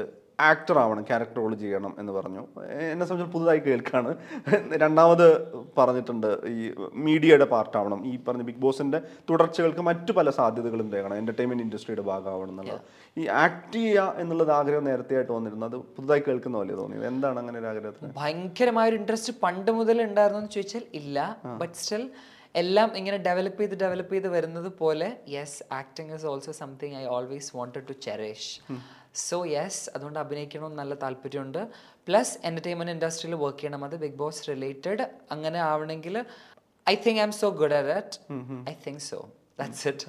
ആക്ടർ ആവണം, ക്യാരക്ടർ റോൾ ചെയ്യണം എന്ന് പറഞ്ഞു. എന്നെ സംബന്ധിച്ച് പുതുതായി കേൾക്കാണ്. രണ്ടാമത് പറഞ്ഞിട്ടുണ്ട് ഈ മീഡിയയുടെ പാർട്ടാവണം, ഈ പറഞ്ഞ ബിഗ് ബോസിൻ്റെ തുടർച്ചകൾക്ക് മറ്റു പല സാധ്യതകളും തേക്കണം, എൻ്റർടൈൻമെൻറ്റ് ഇൻഡസ്ട്രിയുടെ ഭാഗമാവണം എന്നുള്ളത്. ഈ ആക്ട് ചെയ്യുക എന്നുള്ളത് ആഗ്രഹം നേരത്തെ ആയിട്ട് വന്നിരുന്നു, അത് പുതുതായി കേൾക്കുന്ന പോലെ തോന്നിയത്. എന്താണ് അങ്ങനെ ഒരു ആഗ്രഹത്തിന്? ഭയങ്കരമായൊരു ഇൻട്രസ്റ്റ് പണ്ട് മുതൽ ഉണ്ടായിരുന്നു എന്ന് ചോദിച്ചാൽ ഇല്ല. ബട്ട് സ്റ്റിൽ എല്ലാം ഇങ്ങനെ ഡെവലപ്പ് ചെയ്ത് വരുന്നത് പോലെ yes acting is also something I always wanted to cherish. So yes അതുകൊണ്ട് അഭിനയിക്കണമെന്ന് നല്ല താല്പര്യമുണ്ട്. പ്ലസ് എൻ്റർടൈൻമെൻറ്റ് ഇൻഡസ്ട്രിയിൽ വർക്ക് ചെയ്യണം, അത് ബിഗ് ബോസ് റിലേറ്റഡ്. അങ്ങനെ ആവണമെങ്കിൽ I think I M so good at it. I think so that's it.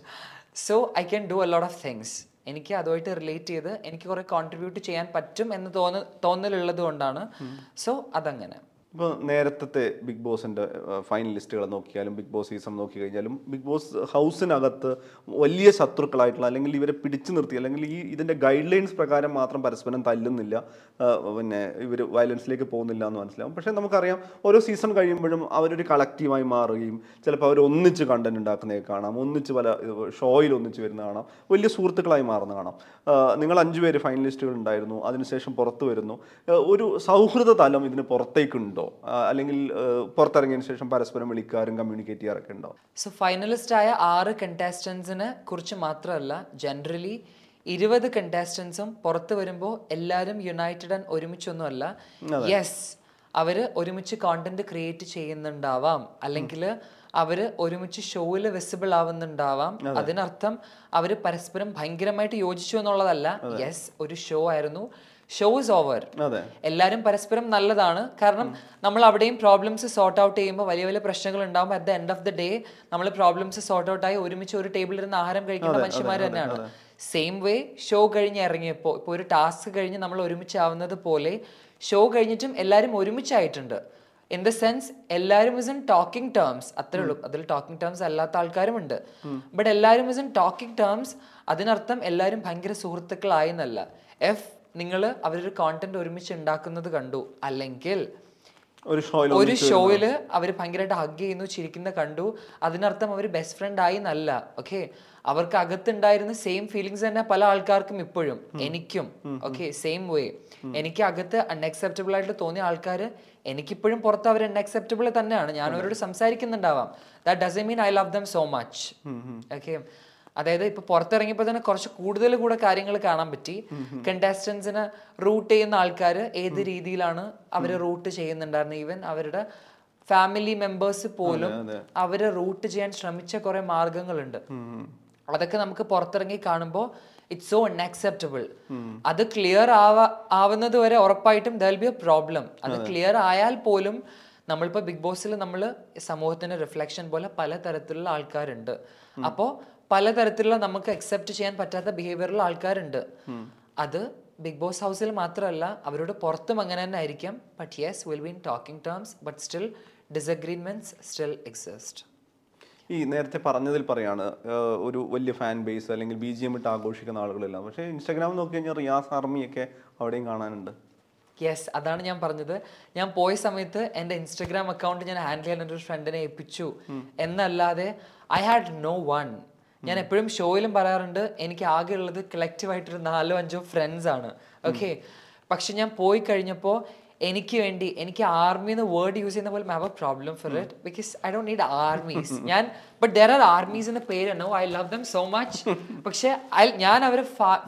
So I can do a lot of things. എനിക്ക് അതുമായിട്ട് റിലേറ്റ് ചെയ്ത് എനിക്ക് കുറേ കോൺട്രിബ്യൂട്ട് ചെയ്യാൻ പറ്റും എന്ന് തോന്നലുള്ളത് കൊണ്ടാണ്. സോ അതങ്ങനെ ഇപ്പോൾ നേരത്തെ ബിഗ് ബോസിൻ്റെ ഫൈനലിസ്റ്റുകളെ നോക്കിയാലും ബിഗ് ബോസ് സീസൺ നോക്കിക്കഴിഞ്ഞാലും ബിഗ് ബോസ് ഹൗസിനകത്ത് വലിയ ശത്രുക്കളായിട്ടുള്ള അല്ലെങ്കിൽ ഇവരെ പിടിച്ചു നിർത്തി അല്ലെങ്കിൽ ഈ ഇതിൻ്റെ ഗൈഡ് ലൈൻസ് പ്രകാരം മാത്രം പരസ്പരം തല്ലുന്നില്ല, പിന്നെ ഇവർ വയലൻസിലേക്ക് പോകുന്നില്ല എന്ന് മനസ്സിലാവും. പക്ഷേ നമുക്കറിയാം ഓരോ സീസൺ കഴിയുമ്പോഴും അവരൊരു കളക്റ്റീവായി മാറുകയും ചിലപ്പോൾ അവർ ഒന്നിച്ച് കണ്ടന്റ് ഉണ്ടാക്കുന്നതൊക്കെ കാണാം, ഒന്നിച്ച് പല ഷോയിൽ ഒന്നിച്ച് വരുന്ന കാണാം, വലിയ സുഹൃത്തുക്കളായി മാറുന്ന കാണാം. നിങ്ങൾ 5 പേര് ഫൈനലിസ്റ്റുകൾ ഉണ്ടായിരുന്നു, അതിനുശേഷം പുറത്തു വരുന്നു. ഒരു സൗഹൃദ തലം ഇതിന് പുറത്തേക്കുണ്ടോ? അല്ലെങ്കിൽ പുറത്തിറങ്ങിയതിനു ശേഷം പരസ്പരം വിളിക്കാറും കമ്മ്യൂണിക്കേറ്റ് ചെയ്യാറൊക്കെ ഉണ്ടോ? സോ ഫൈനലിസ്റ്റ് ആയ 6 കണ്ടസ്റ്റൻസിനെ കുറിച്ച് മാത്രമല്ല, ജനറലി 20 കണ്ടസ്റ്റൻസും പുറത്ത് വരുമ്പോൾ എല്ലാവരും യുണൈറ്റഡ് ആൻഡ് ഒരുമിച്ചൊന്നുമല്ല. യെസ് അവർ ഒരുമിച്ച് കോണ്ടന്റ് ക്രിയേറ്റ് ചെയ്യുന്നുണ്ടാവാം, അല്ലെങ്കിൽ അവർ ഒരുമിച്ച് ഷോയിൽ വിസിബിൾ ആവുന്നുണ്ടാവാം. അതിനർത്ഥം അവർ പരസ്പരം ഭയങ്കരമായിട്ട് യോജിച്ചു എന്നുള്ളതല്ല. യെസ് ഒരു ഷോ ആയിരുന്നു, ഷോ ഇസ് ഓവർ. എല്ലാവരും പരസ്പരം നല്ലതാണ്. കാരണം നമ്മൾ അവിടെയും പ്രോബ്ലംസ് സോർട്ട് ഔട്ട് ചെയ്യുമ്പോൾ വലിയ വലിയ പ്രശ്നങ്ങൾ ഉണ്ടാകുമ്പോൾ at the end of the day നമ്മൾ പ്രോബ്ലംസ് സോർട്ട് ഔട്ട് ആയി ഒരുമിച്ച് ഒരു ടേബിളിരുന്ന് ആഹാരം കഴിക്കുന്ന മനുഷ്യന്മാർ തന്നെയാണ്. സെയിം വേ ഷോ കഴിഞ്ഞ് ഇറങ്ങിയപ്പോൾ ഇപ്പോൾ ഒരു ടാസ്ക് കഴിഞ്ഞ് നമ്മൾ ഒരുമിച്ചാവുന്നത് പോലെ ഷോ കഴിഞ്ഞിട്ടും എല്ലാവരും ഒരുമിച്ചായിട്ടുണ്ട്. ഇൻ ദ സെൻസ് എല്ലാവരും ഇസ് ഇൻ ടോക്കിംഗ് ടേംസ്, അത്രേ ഉള്ളൂ. അതിൽ ടോക്കിംഗ് ടേംസ് അല്ലാത്ത ആൾക്കാരും ഉണ്ട്, ബട്ട് എല്ലാവരും ഇസ് ഇൻ ടോക്കിംഗ് ടേംസ്. അതിനർത്ഥം എല്ലാവരും ഭയങ്കര സുഹൃത്തുക്കളായെന്നല്ല. എഫ് നിങ്ങൾ അവരൊരു കോണ്ടന്റ് ഒരുമിച്ച് ഉണ്ടാക്കുന്നത് കണ്ടു, അല്ലെങ്കിൽ ഒരു ഷോയില് അവര് ഭയങ്കരമായിട്ട് ഹഗ് ചെയ്യുന്നു, ചിരിക്കുന്ന കണ്ടു. അതിനർത്ഥം അവര് ബെസ്റ്റ് ഫ്രണ്ട് ആയി എന്നല്ല. ഓക്കെ, അവർക്ക് അകത്തുണ്ടായിരുന്ന സെയിം ഫീലിങ്സ് തന്നെ പല ആൾക്കാർക്കും ഇപ്പോഴും, എനിക്കും. ഓക്കെ, സെയിം വേ എനിക്ക് അകത്ത് അൺഅക്സെപ്റ്റബിൾ ആയിട്ട് തോന്നിയ ആൾക്കാർ എനിക്കിപ്പോഴും പുറത്ത് അവർ അൺഅക്സെപ്റ്റബിൾ തന്നെയാണ്. ഞാൻ അവരോട് സംസാരിക്കുന്നുണ്ടാവാം, that doesn't mean I love them so much. Okay, അതായത് ഇപ്പൊ പുറത്തിറങ്ങിയപ്പോൾ തന്നെ കുറച്ച് കൂടുതൽ കൂടെ കാര്യങ്ങൾ കാണാൻ പറ്റി. കണ്ടസ്റ്റൻസിന് റൂട്ട് ചെയ്യുന്ന ആൾക്കാർ ഏത് രീതിയിലാണ് അവർ റൂട്ട് ചെയ്യുന്നുണ്ടായിരുന്നു, ഈവൻ അവരുടെ ഫാമിലി മെമ്പേഴ്സ് പോലും അവരെ റൂട്ട് ചെയ്യാൻ ശ്രമിച്ച കുറെ മാർഗങ്ങളുണ്ട്. അതൊക്കെ നമുക്ക് പുറത്തിറങ്ങി കാണുമ്പോൾ ഇറ്റ്സ് സോ അൺആക്സെപ്റ്റബിൾ. അത് ക്ലിയർ ആവുന്നത് വരെ ഉറപ്പായിട്ടും ദെൽ ബി എ പ്രോബ്ലം. അത് ക്ലിയർ ആയാൽ പോലും നമ്മളിപ്പോൾ ബിഗ് ബോസിൽ നമ്മൾ സമൂഹത്തിന്റെ റിഫ്ലക്ഷൻ പോലെ പലതരത്തിലുള്ള ആൾക്കാരുണ്ട്. അപ്പോൾ പലതരത്തിലുള്ള നമുക്ക് അക്സെപ്റ്റ് ചെയ്യാൻ പറ്റാത്ത ബിഹേവിയറുള്ള ആൾക്കാരുണ്ട്. അത് ബിഗ് ബോസ് ഹൗസിൽ മാത്രമല്ല, അവരോട് പുറത്തും അങ്ങനെ തന്നെ ആയിരിക്കാം. But yes, will be in talking terms, but still disagreements still exist. ഈ നേരത്തെ പറഞ്ഞതിൽ പറയാണ്, ഒരു വലിയ ഫാൻ ബേസ് അല്ലെങ്കിൽ BGM ഇട്ട് ആഘോഷിക്കുന്ന ആളുകളല്ല. പക്ഷേ ഇൻസ്റ്റാഗ്രാം നോക്കി കഴിഞ്ഞാൽ റിയാസ് ആർമിയൊക്കെ അവിടെയും കാണാനുണ്ട്. യെസ്, അതാണ് ഞാൻ പറഞ്ഞത്. ഞാൻ പോയ സമയത്ത് എൻ്റെ ഇൻസ്റ്റാഗ്രാം അക്കൗണ്ട് ഞാൻ ഹാൻഡിൽ ചെയ്യാൻ എൻ്റെ ഒരു ഫ്രണ്ടിനെ ഏൽപ്പിച്ചു എന്നല്ലാതെ ഐ ഹാഡ് നോ വൺ. ഞാൻ എപ്പോഴും ഷോയിലും പറയാറുണ്ട്, എനിക്ക് ആകെ ഉള്ളത് കളക്റ്റീവായിട്ടൊരു 4-5 ഫ്രണ്ട്സ് ആണ്. ഓക്കെ, പക്ഷെ ഞാൻ പോയി കഴിഞ്ഞപ്പോൾ എനിക്ക് വേണ്ടി, എനിക്ക് ആർമി എന്ന് വേർഡ് യൂസ് ചെയ്യുന്ന പോലെ I have a problem for it, because I don't need armies. ഞാൻ ബട്ട് ദേർ ആർ ആർമീസ് എന്ന പേരാണ്, I love them so much. പക്ഷെ ഞാൻ അവരെ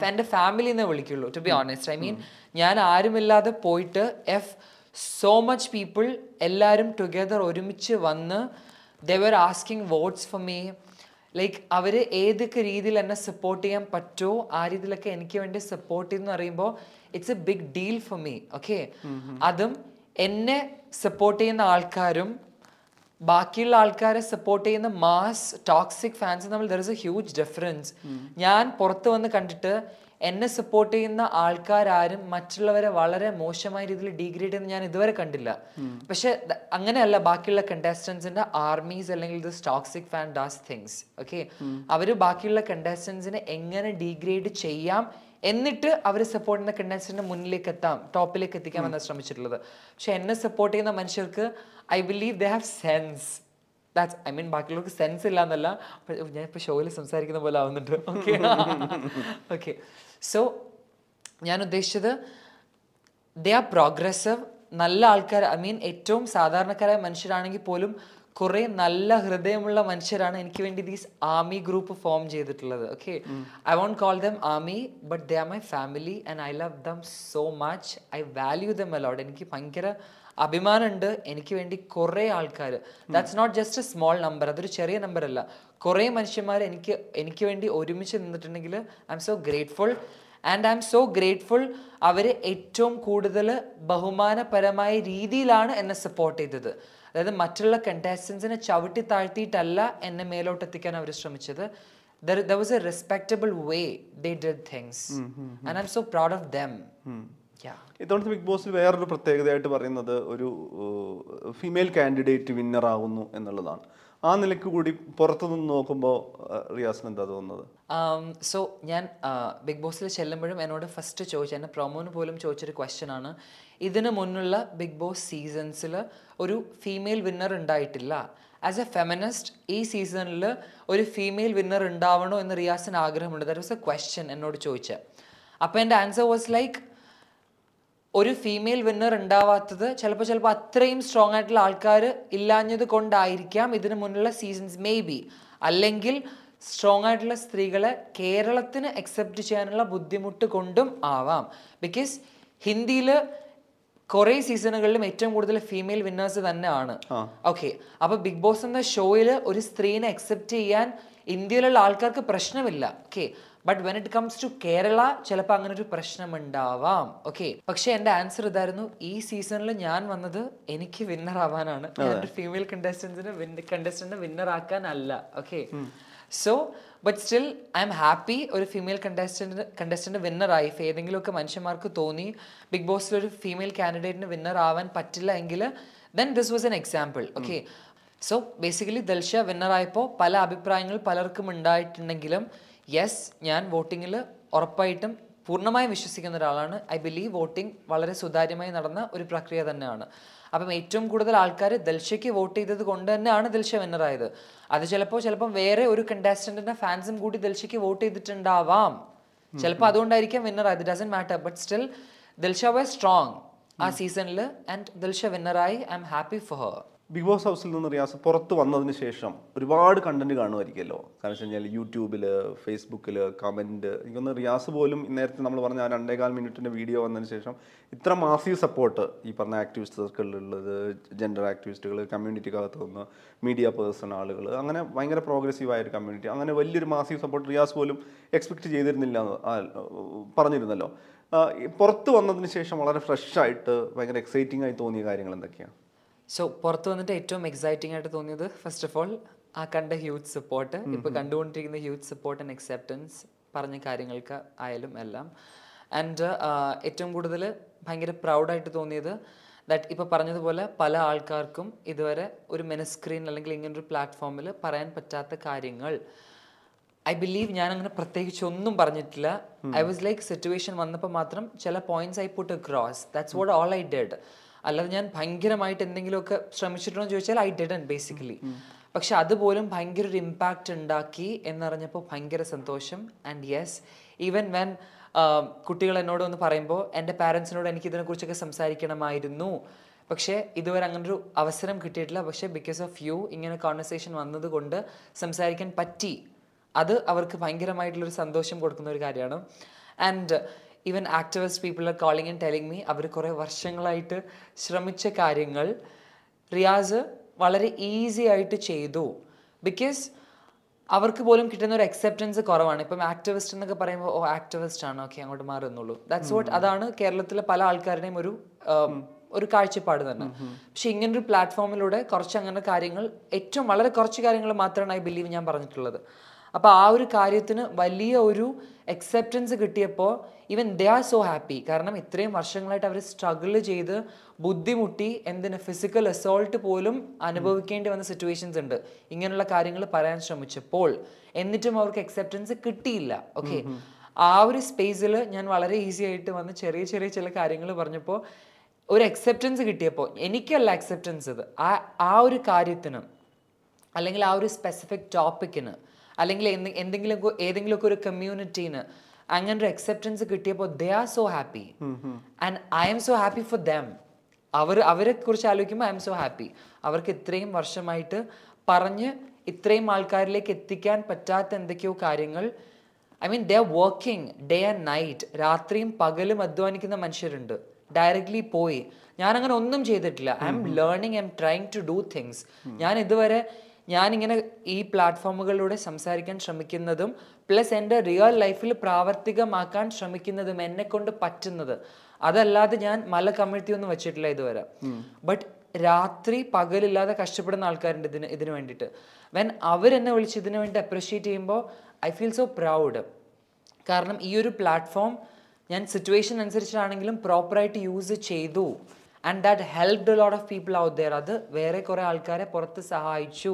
എൻ്റെ ഫാമിലി എന്നേ വിളിക്കുള്ളൂ, to be honest. I mean, ഞാൻ ആരുമില്ലാതെ പോയിട്ട് എഫ് സോ മച്ച് പീപ്പിൾ എല്ലാവരും ടുഗെദർ ഒരുമിച്ച് വന്ന് they were asking votes for me. Like അവർ ഏതൊക്കെ രീതിയിൽ എന്നെ സപ്പോർട്ട് ചെയ്യാൻ പറ്റുമോ ആ രീതിയിലൊക്കെ എനിക്ക് വേണ്ടി സപ്പോർട്ട് ചെയ്യുന്നു പറയുമ്പോൾ it's a big deal for me. Okay, അതും എന്നെ സപ്പോർട്ട് ചെയ്യുന്ന ആൾക്കാരും ബാക്കിയുള്ള ആൾക്കാരെ സപ്പോർട്ട് ചെയ്യുന്ന മാസ് ടോക്സിക് ഫാൻസും തമ്മിൽ there is a huge difference. ഞാൻ പുറത്ത് വന്ന് കണ്ടിട്ട് എന്നെ സപ്പോർട്ട് ചെയ്യുന്ന ആൾക്കാരും മറ്റുള്ളവരെ വളരെ മോശമായ രീതിയിൽ ഡീഗ്രേഡ് ചെയ്യുന്ന ഞാൻ ഇതുവരെ കണ്ടില്ല. പക്ഷെ അങ്ങനെയല്ല ബാക്കിയുള്ള കണ്ടസ്റ്റൻസിന്റെ ആർമീസ് അല്ലെങ്കിൽ this toxic fan does things. Okay, അവർ ബാക്കിയുള്ള കണ്ടസ്റ്റൻസിനെ എങ്ങനെ ഡീഗ്രേഡ് ചെയ്യാം, എന്നിട്ട് അവർ സപ്പോർട്ട് ചെയ്യുന്ന കണ്ടസ്റ്റൻസിന്റെ മുന്നിലേക്ക് എത്താം, ടോപ്പിലേക്ക് എത്തിക്കാൻ എന്നാണ് ശ്രമിച്ചിട്ടുള്ളത്. പക്ഷെ എന്നെ സപ്പോർട്ട് ചെയ്യുന്ന മനുഷ്യർക്ക് I believe they have sense. That's, I mean, ബാക്കിയുള്ളവർക്ക് സെൻസ് ഇല്ല എന്നല്ല, ഞാൻ ഇപ്പോൾ ഷോയിൽ സംസാരിക്കുന്ന പോലെ ആവുന്നുണ്ട്. ഓക്കെ, ഓക്കെ, സോ ഞാൻ ഉദ്ദേശിച്ചത് ദേ ആർ പ്രോഗ്രസീവ്. നല്ല ആൾക്കാർ, ഐ മീൻ ഏറ്റവും സാധാരണക്കാരായ മനുഷ്യരാണെങ്കിൽ പോലും കുറേ നല്ല ഹൃദയമുള്ള മനുഷ്യരാണ് എനിക്ക് വേണ്ടി ദീസ് ആർമി ഗ്രൂപ്പ് ഫോം ചെയ്തിട്ടുള്ളത്. Okay, I won't call them army, but they are my family and I love them so much. I value them a lot. എനിക്ക് ഭയങ്കര അഭിമാനമുണ്ട്, എനിക്ക് വേണ്ടി കുറേ ആൾക്കാർ, that's not just a small number, അതൊരു ചെറിയ നമ്പർ അല്ല, കുറേ മനുഷ്യന്മാർ എനിക്ക് വേണ്ടി ഒരുമിച്ച് നിന്നിട്ടുണ്ടെങ്കിൽ I M so grateful. And I M so grateful അവർ ഏറ്റവും കൂടുതൽ ബഹുമാനപരമായ രീതിയിലാണ് എന്നെ സപ്പോർട്ട് ചെയ്തത്. അതായത് മറ്റുള്ള കണ്ടസ്റ്റൻസിനെ ചവിട്ടി താഴ്ത്തിയിട്ടല്ല എന്നെ മേലോട്ട് എത്തിക്കാൻ അവർ ശ്രമിച്ചത്. There was a respectable way they did things. And I'm so proud of them. ഇത്തവണത്തെ ബിഗ് ബോസിൽ വേറൊരു പ്രത്യേകതയായിട്ട് പറയുന്നത് ഒരു ഫീമെയിൽ കാൻഡിഡേറ്റ് വിന്നർ ആവുന്നു എന്നുള്ളതാണ്. ആ നിലയ്ക്ക് കൂടി പുറത്തുനിന്ന് നോക്കുമ്പോൾ റിയാസിന് എന്താ തോന്നുന്നത്? സോ ഞാൻ ബിഗ് ബോസിൽ ചെല്ലുമ്പോഴും എന്നോട് ഫസ്റ്റ് ചോദിച്ചു, എന്നെ പ്രൊമോന് പോലും ചോദിച്ചൊരു ക്വസ്റ്റ്യൻ ആണ്, ഇതിന് മുന്നുള്ള ബിഗ് ബോസ് സീസൺസിൽ ഒരു ഫീമെയിൽ വിന്നർ ഉണ്ടായിട്ടില്ല, ആസ് എ ഫെമിനിസ്റ്റ് ഈ സീസണിൽ ഒരു ഫീമെയിൽ വിന്നർ ഉണ്ടാവണോ എന്ന് റിയാസിന് ആഗ്രഹമുണ്ട്. ദാറ്റ് വാസ് എ ക്വസ്റ്റ്യൻ എന്നോട് ചോദിച്ചത്. അപ്പോൾ എൻ്റെ ആൻസർ വാസ് ലൈക്ക്, ഒരു ഫീമെയിൽ വിന്നർ ഉണ്ടാവാത്തത് ചിലപ്പോൾ അത്രയും സ്ട്രോങ് ആയിട്ടുള്ള ആൾക്കാർ ഇല്ലാഞ്ഞത് കൊണ്ടായിരിക്കാം ഇതിന് മുന്നിലുള്ള സീസൺസ്, മേ ബി. അല്ലെങ്കിൽ സ്ട്രോങ് ആയിട്ടുള്ള സ്ത്രീകളെ കേരളത്തിന് അക്സെപ്റ്റ് ചെയ്യാനുള്ള ബുദ്ധിമുട്ട് കൊണ്ടും ആവാം. ബിക്കോസ് ഹിന്ദിയിൽ കുറേ സീസണുകളിലും ഏറ്റവും കൂടുതൽ ഫീമെയിൽ വിന്നേഴ്സ് തന്നെയാണ്. ഓക്കെ, അപ്പോൾ ബിഗ് ബോസ് എന്ന ഷോയിൽ ഒരു സ്ത്രീനെ അക്സെപ്റ്റ് ചെയ്യാൻ ഇന്ത്യയിലുള്ള ആൾക്കാർക്ക് പ്രശ്നമില്ല. Okay, but when it comes to Kerala ചിലപ്പോൾ അങ്ങനെ ഒരു പ്രശ്നമുണ്ടാവാം. ഓക്കെ, പക്ഷെ എൻ്റെ ആൻസർ ഇതായിരുന്നു, ഈ സീസണിൽ ഞാൻ വന്നത് എനിക്ക് വിന്നർ ആവാനാണ്, എൻ്റെ ഫീമെയിൽ കണ്ടസ്റ്റൻസിനെ വിന്നർ ആക്കാനല്ല. Okay, so but still I M happy ഒരു ഫീമെയിൽ കണ്ടസ്റ്റൻ്റ് വിന്നറായി. ഇപ്പം ഏതെങ്കിലുമൊക്കെ മനുഷ്യന്മാർക്ക് തോന്നി ബിഗ് ബോസിൽ ഒരു ഫീമെയിൽ കാൻഡിഡേറ്റിന് വിന്നർ ആവാൻ പറ്റില്ല എങ്കിൽ then this was an example. Okay, so basically Dilsha വിന്നറായപ്പോൾ പല അഭിപ്രായങ്ങൾ പലർക്കും ഉണ്ടായിട്ടുണ്ടെങ്കിലും യെസ്, ഞാൻ വോട്ടിങ്ങിൽ ഉറപ്പായിട്ടും പൂർണ്ണമായും വിശ്വസിക്കുന്ന ഒരാളാണ്. ഐ ബിലീവ് വോട്ടിംഗ് വളരെ സുതാര്യമായി നടന്ന ഒരു പ്രക്രിയ തന്നെയാണ്. അപ്പം ഏറ്റവും കൂടുതൽ ആൾക്കാർ ദിൽഷയ്ക്ക് വോട്ട് ചെയ്തത് കൊണ്ട് തന്നെയാണ് ദിൽഷ വിന്നറായത്. അത് ചിലപ്പോൾ വേറെ ഒരു കണ്ടാസ്റ്റന്റിന്റെ ഫാൻസും കൂടി ദിൽഷയ്ക്ക് വോട്ട് ചെയ്തിട്ടുണ്ടാവാം, ചിലപ്പോൾ അതുകൊണ്ടായിരിക്കാം വിന്നറായത്. It doesn't matter, but still Dilsha was strong ആ സീസണിൽ ആൻഡ് ദിൽഷ വിന്നറായി. I M happy for her. Bigg Boss ഹൗസിൽ നിന്ന് റിയാസ് പുറത്ത് വന്നതിന് ശേഷം ഒരുപാട് കണ്ടന്റ് കാണുമായിരിക്കുമല്ലോ. കാരണം വെച്ച് കഴിഞ്ഞാൽ യൂട്യൂബിൽ, ഫേസ്ബുക്കിൽ കമൻറ്റ്, എനിക്കൊന്ന് റിയാസ് പോലും നേരത്തെ നമ്മൾ പറഞ്ഞ ആ 2.5 മിനിറ്റിൻ്റെ വീഡിയോ വന്നതിന് ശേഷം ഇത്ര മാസീവ് സപ്പോർട്ട് ഈ പറഞ്ഞ ആക്ടിവിസ്റ്റ് സർക്കിളിലുള്ളത്, ജെൻഡർ ആക്ടിവിസ്റ്റുകൾ, കമ്മ്യൂണിറ്റിക്കകത്ത് നിന്ന് മീഡിയ പേഴ്സൺ ആളുകൾ, അങ്ങനെ ഭയങ്കര പ്രോഗ്രസീവായൊരു കമ്മ്യൂണിറ്റി, അങ്ങനെ വലിയൊരു മാസീവ് സപ്പോർട്ട് റിയാസ് പോലും എക്സ്പെക്റ്റ് ചെയ്തിരുന്നില്ല എന്ന് പറഞ്ഞിരുന്നല്ലോ. പുറത്ത് വന്നതിന് ശേഷം വളരെ ഫ്രഷായിട്ട് ഭയങ്കര എക്സൈറ്റിംഗ് ആയി തോന്നിയ കാര്യങ്ങൾ എന്തൊക്കെയാണ്? സോ പുറത്ത് വന്നിട്ട് ഏറ്റവും എക്സൈറ്റിംഗ് ആയിട്ട് തോന്നിയത് ഫസ്റ്റ് ഓഫ് ഓൾ ആ കണ്ട ഹ്യൂജ് സപ്പോർട്ട്, ഇപ്പോൾ കണ്ടുകൊണ്ടിരിക്കുന്ന ഹ്യൂജ് സപ്പോർട്ട് ആൻഡ് അക്സെപ്റ്റൻസ് പറഞ്ഞ കാര്യങ്ങൾക്ക് ആയാലും എല്ലാം. ആൻഡ് ഏറ്റവും കൂടുതൽ ഭയങ്കര പ്രൗഡായിട്ട് തോന്നിയത് ദാറ്റ് ഇപ്പോൾ പറഞ്ഞതുപോലെ പല ആൾക്കാർക്കും ഇതുവരെ ഒരു മെനസ്ക്രീൻ അല്ലെങ്കിൽ ഇങ്ങനൊരു പ്ലാറ്റ്ഫോമിൽ പറയാൻ പറ്റാത്ത കാര്യങ്ങൾ. ഐ ബിലീവ് ഞാൻ അങ്ങനെ പ്രത്യേകിച്ച് ഒന്നും പറഞ്ഞിട്ടില്ല. ഐ വാസ് ലൈക്ക് സിറ്റുവേഷൻ വന്നപ്പോൾ മാത്രം ചില points I put across. That's what all I did. അല്ലാതെ ഞാൻ ഭയങ്കരമായിട്ട് എന്തെങ്കിലുമൊക്കെ ശ്രമിച്ചിട്ടുണ്ടോ എന്ന് ചോദിച്ചാൽ ഐ ഡിഡ്ന്റ് ബേസിക്കലി. പക്ഷെ അതുപോലും ഭയങ്കര ഒരു ഇമ്പാക്റ്റ് ഉണ്ടാക്കി എന്നറിഞ്ഞപ്പോൾ ഭയങ്കര സന്തോഷം. ആൻഡ് യെസ്, ഈവൻ വെൻ കുട്ടികൾ എന്നോടൊന്ന് പറയുമ്പോൾ എൻ്റെ പാരൻസിനോട് എനിക്ക് ഇതിനെക്കുറിച്ചൊക്കെ സംസാരിക്കണമായിരുന്നു, പക്ഷേ ഇതുവരെ അങ്ങനൊരു അവസരം കിട്ടിയിട്ടില്ല. പക്ഷേ ബിക്കോസ് ഓഫ് യു ഇങ്ങനെ കോൺവെർസേഷൻ വന്നതുകൊണ്ട് സംസാരിക്കാൻ പറ്റി. അത് അവർക്ക് ഭയങ്കരമായിട്ടുള്ളൊരു സന്തോഷം കൊടുക്കുന്ന ഒരു കാര്യമാണ്. And even activist people are calling and telling me അവർ കുറേ വർഷങ്ങളായിട്ട് ശ്രമിച്ച കാര്യങ്ങൾ റിയാസ് വളരെ ഈസി ആയിട്ട് ചെയ്തു. ബിക്കോസ് അവർക്ക് പോലും കിട്ടുന്ന ഒരു അക്സെപ്റ്റൻസ് കുറവാണ്. ഇപ്പം ആക്ടിവിസ്റ്റ് എന്നൊക്കെ പറയുമ്പോൾ ഓ ആക്ടിവിസ്റ്റ് ആണ്, ഓക്കെ അങ്ങോട്ട് മാറുന്നുള്ളൂ. That's what. അതാണ് കേരളത്തിലെ പല ആൾക്കാരുടെയും ഒരു കാഴ്ചപ്പാട് തന്നെ. പക്ഷെ ഇങ്ങനൊരു പ്ലാറ്റ്ഫോമിലൂടെ കുറച്ച് അങ്ങനെ കാര്യങ്ങൾ, ഏറ്റവും വളരെ കുറച്ച് കാര്യങ്ങൾ മാത്രമാണ് ഐ ബിലീവ് ഞാൻ പറഞ്ഞിട്ടുള്ളത്. അപ്പോൾ ആ ഒരു കാര്യത്തിന് വലിയ ഒരു അക്സെപ്റ്റൻസ് കിട്ടിയപ്പോൾ even they are so happy. കാരണം ഇത്രയും വർഷങ്ങളായിട്ട് അവർ സ്ട്രഗിൾ ചെയ്ത് ബുദ്ധിമുട്ടി, എന്തിന് ഫിസിക്കൽ അസോൾട്ട് പോലും അനുഭവിക്കേണ്ടി വന്ന സിറ്റുവേഷൻസ് ഉണ്ട് ഇങ്ങനെയുള്ള കാര്യങ്ങൾ പറയാൻ ശ്രമിച്ചപ്പോൾ. എന്നിട്ടും അവർക്ക് അക്സെപ്റ്റൻസ് കിട്ടിയില്ല. ഓക്കെ, ആ ഒരു സ്പേസിൽ ഞാൻ വളരെ ഈസി ആയിട്ട് വന്ന് ചെറിയ ചെറിയ ചില കാര്യങ്ങൾ പറഞ്ഞപ്പോൾ ഒരു അക്സെപ്റ്റൻസ് കിട്ടിയപ്പോൾ, എനിക്കല്ല അക്സെപ്റ്റൻസ്, ഇത് ആ ഒരു കാര്യത്തിന് അല്ലെങ്കിൽ ആ ഒരു സ്പെസിഫിക് ടോപ്പിക്കിന് അല്ലെങ്കിൽ ഏതെങ്കിലുമൊക്കെ ഒരു കമ്മ്യൂണിറ്റീന് അങ്ങനെ ഒരു അക്സെപ്റ്റൻസ് കിട്ടിയപ്പോൾ they are so happy and I M so happy for them. അവരെ കുറിച്ച് ആലോചിക്കുമ്പോൾ ഐ എം സോ ഹാപ്പി. അവർക്ക് ഇത്രയും വർഷമായിട്ട് പറഞ്ഞ് ഇത്രയും ആൾക്കാരിലേക്ക് എത്തിക്കാൻ പറ്റാത്ത എന്തൊക്കെയോ കാര്യങ്ങൾ, I mean they are working day and night, രാത്രിയും പകലും അധ്വാനിക്കുന്ന മനുഷ്യരുണ്ട്. ഡയറക്റ്റ്ലി പോയി ഞാനങ്ങനെ ഒന്നും ചെയ്തിട്ടില്ല. I'm learning, I'm trying to do things. ഞാൻ ഇതുവരെ ഞാനിങ്ങനെ ഈ പ്ലാറ്റ്ഫോമുകളിലൂടെ സംസാരിക്കാൻ ശ്രമിക്കുന്നതും പ്ലസ് എൻ്റെ റിയൽ ലൈഫിൽ പ്രാവർത്തികമാക്കാൻ ശ്രമിക്കുന്നതും എന്നെക്കൊണ്ട് പറ്റുന്നത്, അതല്ലാതെ ഞാൻ മല കമിഴ്ത്തിയൊന്നും വെച്ചിട്ടില്ല ഇതുവരെ. ബട്ട് രാത്രി പകലില്ലാതെ കഷ്ടപ്പെടുന്ന ആൾക്കാരുണ്ട് ഇതിന് വേണ്ടിയിട്ട്. വെൻ അവരെന്നെ വിളിച്ച് ഇതിനു വേണ്ടി അപ്രിഷ്യേറ്റ് ചെയ്യുമ്പോൾ ഐ ഫീൽ സോ പ്രൗഡ്. കാരണം ഈ ഒരു പ്ലാറ്റ്ഫോം ഞാൻ സിറ്റുവേഷൻ അനുസരിച്ചാണെങ്കിലും പ്രോപ്പറായിട്ട് യൂസ് ചെയ്തു. And that helped a lot of people out there. അത് വേറെ കുറെ ആൾക്കാരെ പുറത്ത് സഹായിച്ചു.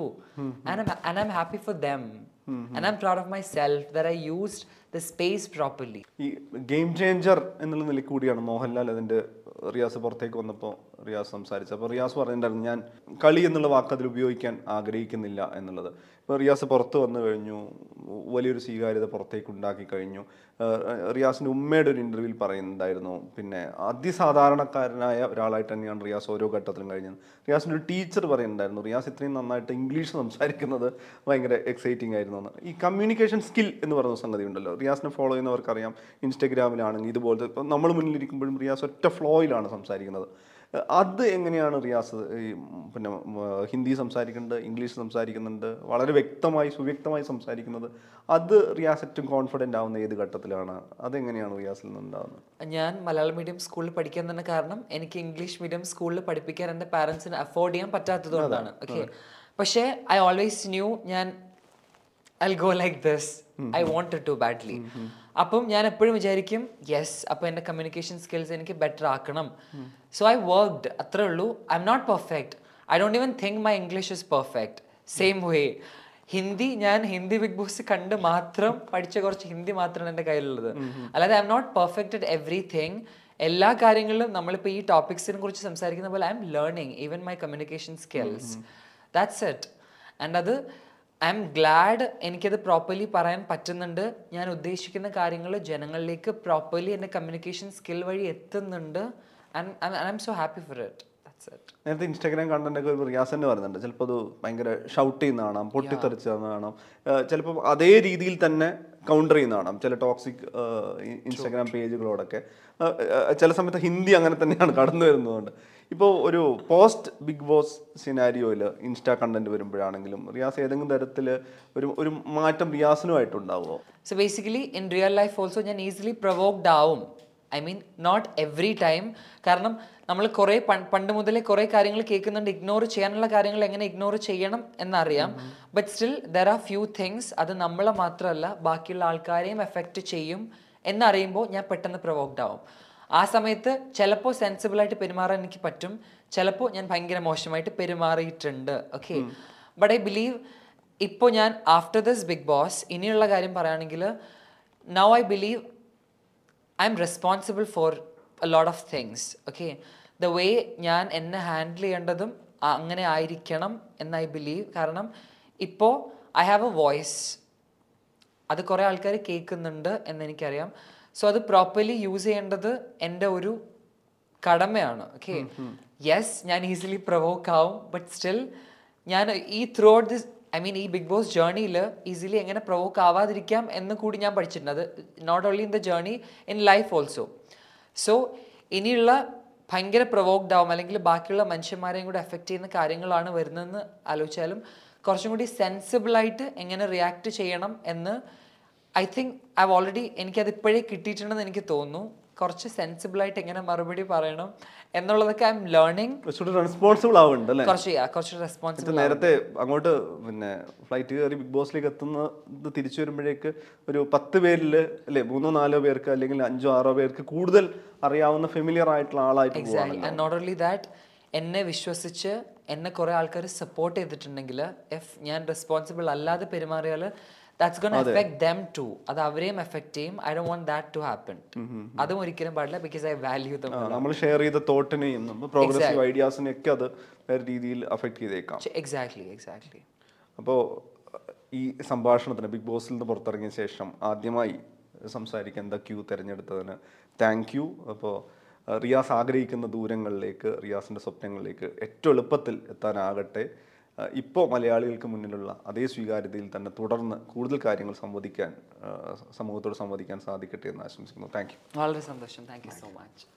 And I'm happy for them. And I'm proud of myself that I used the space properly. ഈ ഗെയിം ചേഞ്ചർ എന്നുള്ള നിലയ്ക്ക് കൂടിയാണ് മോഹൻലാൽ അതിന്റെ റിയാസ് പുറത്തേക്ക് വന്നപ്പോൾ റിയാസ് സംസാരിച്ചത്. അപ്പോൾ റിയാസ് പറഞ്ഞിട്ടുണ്ടായിരുന്നു ഞാൻ കളി എന്നുള്ള വാക്ക് അതിൽ ഉപയോഗിക്കാൻ ആഗ്രഹിക്കുന്നില്ല എന്നുള്ളത്. ഇപ്പോൾ റിയാസ് പുറത്ത് വന്നു കഴിഞ്ഞു, വലിയൊരു സ്വീകാര്യത പുറത്തേക്ക് ഉണ്ടാക്കി കഴിഞ്ഞു. റിയാസിൻ്റെ ഉമ്മയുടെ ഒരു ഇൻ്റർവ്യൂവിൽ പറയുന്നുണ്ടായിരുന്നു പിന്നെ അതിസാധാരണക്കാരനായ ഒരാളായിട്ട് തന്നെയാണ് റിയാസ് ഓരോ ഘട്ടത്തിലും കഴിഞ്ഞത്. റിയാസിൻ്റെ ഒരു ടീച്ചർ പറയുന്നുണ്ടായിരുന്നു റിയാസ് ഇത്രയും നന്നായിട്ട് ഇംഗ്ലീഷ് സംസാരിക്കുന്നത് ഭയങ്കര എക്സൈറ്റിംഗ് ആയിരുന്നു എന്ന്. ഈ കമ്മ്യൂണിക്കേഷൻ സ്കിൽ എന്ന് പറയുന്ന സംഗതി ഉണ്ടല്ലോ, റിയാസിനെ ഫോളോ ചെയ്യുന്നവർക്കറിയാം. ഇൻസ്റ്റഗ്രാമിലാണെങ്കിൽ ഇതുപോലത്തെ ഇപ്പോൾ നമ്മൾ മുന്നിലിരിക്കുമ്പോഴും റിയാസ് ഒറ്റ ഫ്ലോയിൽ ാണ് സംസാരിക്കുന്നത്. അത് എങ്ങനെയാണ് റിയാസ് പിന്നെ ഹിന്ദി സംസാരിക്കുന്നുണ്ട്, ഇംഗ്ലീഷ് സംസാരിക്കുന്നുണ്ട്, വളരെ വ്യക്തമായി സുവ്യക്തമായി സംസാരിക്കുന്നത്, അത് റിയാസ് ഏറ്റവും കോൺഫിഡൻ്റ് ആവുന്ന ഏത് ഘട്ടത്തിലാണ്, അതെങ്ങനെയാണ് റിയാസിൽ നിന്നുണ്ടാകുന്നത്? ഞാൻ മലയാളം മീഡിയം സ്കൂളിൽ പഠിക്കാൻ തന്നെ കാരണം എനിക്ക് ഇംഗ്ലീഷ് മീഡിയം സ്കൂളിൽ പഠിപ്പിക്കാൻ എൻ്റെ പാരൻസിന് അഫോർഡ് ചെയ്യാൻ പറ്റാത്തത് കൊണ്ടാണ്. ഓക്കെ, പക്ഷേ ഐ ഓൾവേസ് ന്യൂ ഞാൻ I'll go like this. I wanted to badly. അപ്പം ഞാൻ എപ്പോഴും വിചാരിക്കും യെസ് അപ്പോൾ എൻ്റെ കമ്മ്യൂണിക്കേഷൻ സ്കിൽസ് എനിക്ക് ബെറ്റർ ആക്കണം. സോ ഐ വർക്ക്ഡ്, അത്രേ ഉള്ളൂ. I M not perfect. I don't even think my English is perfect. Same way Hindi ഞാൻ ഹിന്ദി ബിഗ് ബോസ് കണ്ട് മാത്രം പഠിച്ച കുറച്ച് ഹിന്ദി മാത്രമാണ് എൻ്റെ കയ്യിലുള്ളത്. അല്ലാതെ I M not perfect at everything. എല്ലാ കാര്യങ്ങളിലും നമ്മളിപ്പോൾ ഈ ടോപ്പിക്സിനെ കുറിച്ച് സംസാരിക്കുന്ന പോലെ I'm learning even my communication skills. That's it. And അത് ഐ എം ഗ്ലാഡ് എനിക്കത് പ്രോപ്പർലി പറയാൻ പറ്റുന്നുണ്ട്. ഞാൻ ഉദ്ദേശിക്കുന്ന കാര്യങ്ങൾ ജനങ്ങളിലേക്ക് പ്രോപ്പർലി എൻ്റെ കമ്മ്യൂണിക്കേഷൻ സ്കിൽ വഴി എത്തുന്നുണ്ട്. And I M so happy for it. നേരത്തെ ഇൻസ്റ്റാഗ്രാം കണ്ടന്റൊക്കെ റിയാസെന്ന് പറയുന്നുണ്ട് ചിലപ്പോൾ അത് ഭയങ്കര ഷൗട്ട് ചെയ്യുന്ന കാണാം, പൊട്ടിത്തെറിച്ച് കാണാം, ചിലപ്പോൾ അതേ രീതിയിൽ തന്നെ കൗണ്ടർ ചെയ്യുന്ന കാണാം ചില ടോക്സിക് ഇൻസ്റ്റാഗ്രാം പേജുകളോടൊക്കെ. ചില സമയത്ത് ഹിന്ദി അങ്ങനെ തന്നെയാണ് കടന്നു വരുന്നതുകൊണ്ട്. ഇപ്പോൾ ഒരു പോസ്റ്റ് ബിഗ് ബോസ് സിനാരിയോയിൽ ഇൻസ്റ്റാ കണ്ടന്റ് വരുമ്പോഴാണെങ്കിലും റിയാസ് ഏതെങ്കിലും തരത്തിൽ ഒരു മാറ്റം റിയാസിനുമായിട്ടുണ്ടാവുമോ? So basically in real life also ഞാൻ ഈസിലി പ്രൊവോക്ഡ് ആവും. I mean not every time. കാരണം നമ്മൾ കുറേ പണ്ട് മുതലേ കുറേ കാര്യങ്ങൾ കേൾക്കുന്നുണ്ട്. ഇഗ്നോർ ചെയ്യാനുള്ള കാര്യങ്ങൾ എങ്ങനെ ഇഗ്നോർ ചെയ്യണം എന്നറിയാം. But still there are few things അത് നമ്മളെ മാത്രമല്ല ബാക്കിയുള്ള ആൾക്കാരെയും എഫക്റ്റ് ചെയ്യും എന്നറിയുമ്പോൾ ഞാൻ പെട്ടെന്ന് പ്രൊവോക്ഡ് ആവും. ആ സമയത്ത് ചിലപ്പോൾ സെൻസിബിളായിട്ട് പെരുമാറാൻ എനിക്ക് പറ്റും, ചിലപ്പോൾ ഞാൻ ഭയങ്കര മോശമായിട്ട് പെരുമാറിയിട്ടുണ്ട്. ഓക്കെ, ബട്ട് ഐ ബിലീവ് ഇപ്പോൾ ഞാൻ ആഫ്റ്റർ ദിസ് ബിഗ് ബോസ് ഇനിയുള്ള കാര്യം പറയുകയാണെങ്കിൽ now I believe I'm responsible for a lot of things. Okay, the way ഞാൻ എന്നെ ഹാൻഡിൽ ചെയ്യേണ്ടതും അങ്ങനെ ആയിരിക്കണം എന്ന് ഐ ബിലീവ്. കാരണം ഇപ്പോൾ ഐ ഹാവ് എ വോയിസ്, അത് കുറേ ആൾക്കാർ കേൾക്കുന്നുണ്ട് എന്നെനിക്കറിയാം. സോ അത് പ്രോപ്പർലി യൂസ് ചെയ്യേണ്ടത് എൻ്റെ ഒരു കടമയാണ്. ഓക്കെ, യെസ് ഞാൻ ഈസിലി പ്രൊവോക്ക് ആവും, ബട്ട് സ്റ്റിൽ ഞാൻ ഈ throughout this I mean ഈ ബിഗ് ബോസ് ജേണിയിൽ ഈസിലി എങ്ങനെ പ്രൊവോക്ക് ആവാതിരിക്കാം എന്ന് കൂടി ഞാൻ പഠിച്ചിട്ടുണ്ട്. അത് not only in the journey, in life also. So ഇനിയുള്ള ഭയങ്കര പ്രൊവോക്ഡ് ആവും അല്ലെങ്കിൽ ബാക്കിയുള്ള മനുഷ്യന്മാരെയും കൂടെ എഫക്റ്റ് ചെയ്യുന്ന കാര്യങ്ങളാണ് വരുന്നതെന്ന് ആലോചിച്ചാലും കുറച്ചും കൂടി സെൻസിബിളായിട്ട് എങ്ങനെ റിയാക്ട് ചെയ്യണം എന്ന് ഐ തിങ്ക് ഐ ഓൾറെഡി എനിക്കത് ഇപ്പോഴേ കിട്ടിയിട്ടുണ്ടെന്ന് എനിക്ക് തോന്നുന്നു. കുറച്ച് സെൻസിബിളായിട്ട് എങ്ങനെ മറുപടി പറയണം എന്നുള്ളതൊക്കെ ഐ എം ലേണിംഗ്. റെസ്പോൺസിബിൾ ആവുന്നുണ്ട് അല്ലേ? കുറച്ച് റെസ്പോൺസിബിൾ. നേരത്തെ അങ്ങോട്ട് പിന്നെ ഫ്ലൈറ്റ് കയറി ബിഗ് ബോസിലേക്ക് എത്തുന്നത് തിരിച്ചു വരുമ്പോഴേക്ക് ഒരു 10 പേരിൽ അല്ലേ 3-4 പേർക്ക് അല്ലെങ്കിൽ 5-6 പേർക്ക് കൂടുതൽ അറിയാവുന്ന ഫെമിലിയർ ആയിട്ടുള്ള ആളായിട്ട്. Exactly. And not only that, എന്നെ വിശ്വസിച്ച് എന്നെ കുറേ ആൾക്കാർ സപ്പോർട്ട് ചെയ്തിട്ടുണ്ടെങ്കിൽ ഇഫ് ഞാൻ റെസ്പോൺസിബിൾ അല്ലാതെ പെരുമാറിയാൽ that's going to affect them too. Ad avrem affect him. I don't want that to happen. Adum orikkalum padilla because I value them. Nammal share cheytha thought neyum progressive ideas nekke adu vera reethiyil affect cheyidekam. Exactly. Appo ee sambhashanathine big boss il ndu portharangiya shesham aadhyamayi samsarikkan the queue theranjeduthadana thank you. Appo Riyas ആഗ്രഹിക്കുന്ന ദൂരങ്ങളിലേക്ക്, റിയാസിന്റെ സ്വപ്നങ്ങളിലേക്ക് ഏറ്റവും എളുപ്പത്തിൽ എത്താനാകട്ടെ. ഇപ്പോൾ മലയാളികൾക്ക് മുന്നിലുള്ള അതേ സ്വീകാര്യതയിൽ തന്നെ തുടർന്ന് കൂടുതൽ കാര്യങ്ങൾ സംവദിക്കാൻ, സമൂഹത്തോട് സംവദിക്കാൻ സാധിക്കട്ടെ എന്ന് ആശംസിക്കുന്നു. Thank you. വളരെ സന്തോഷം. Thank you so much.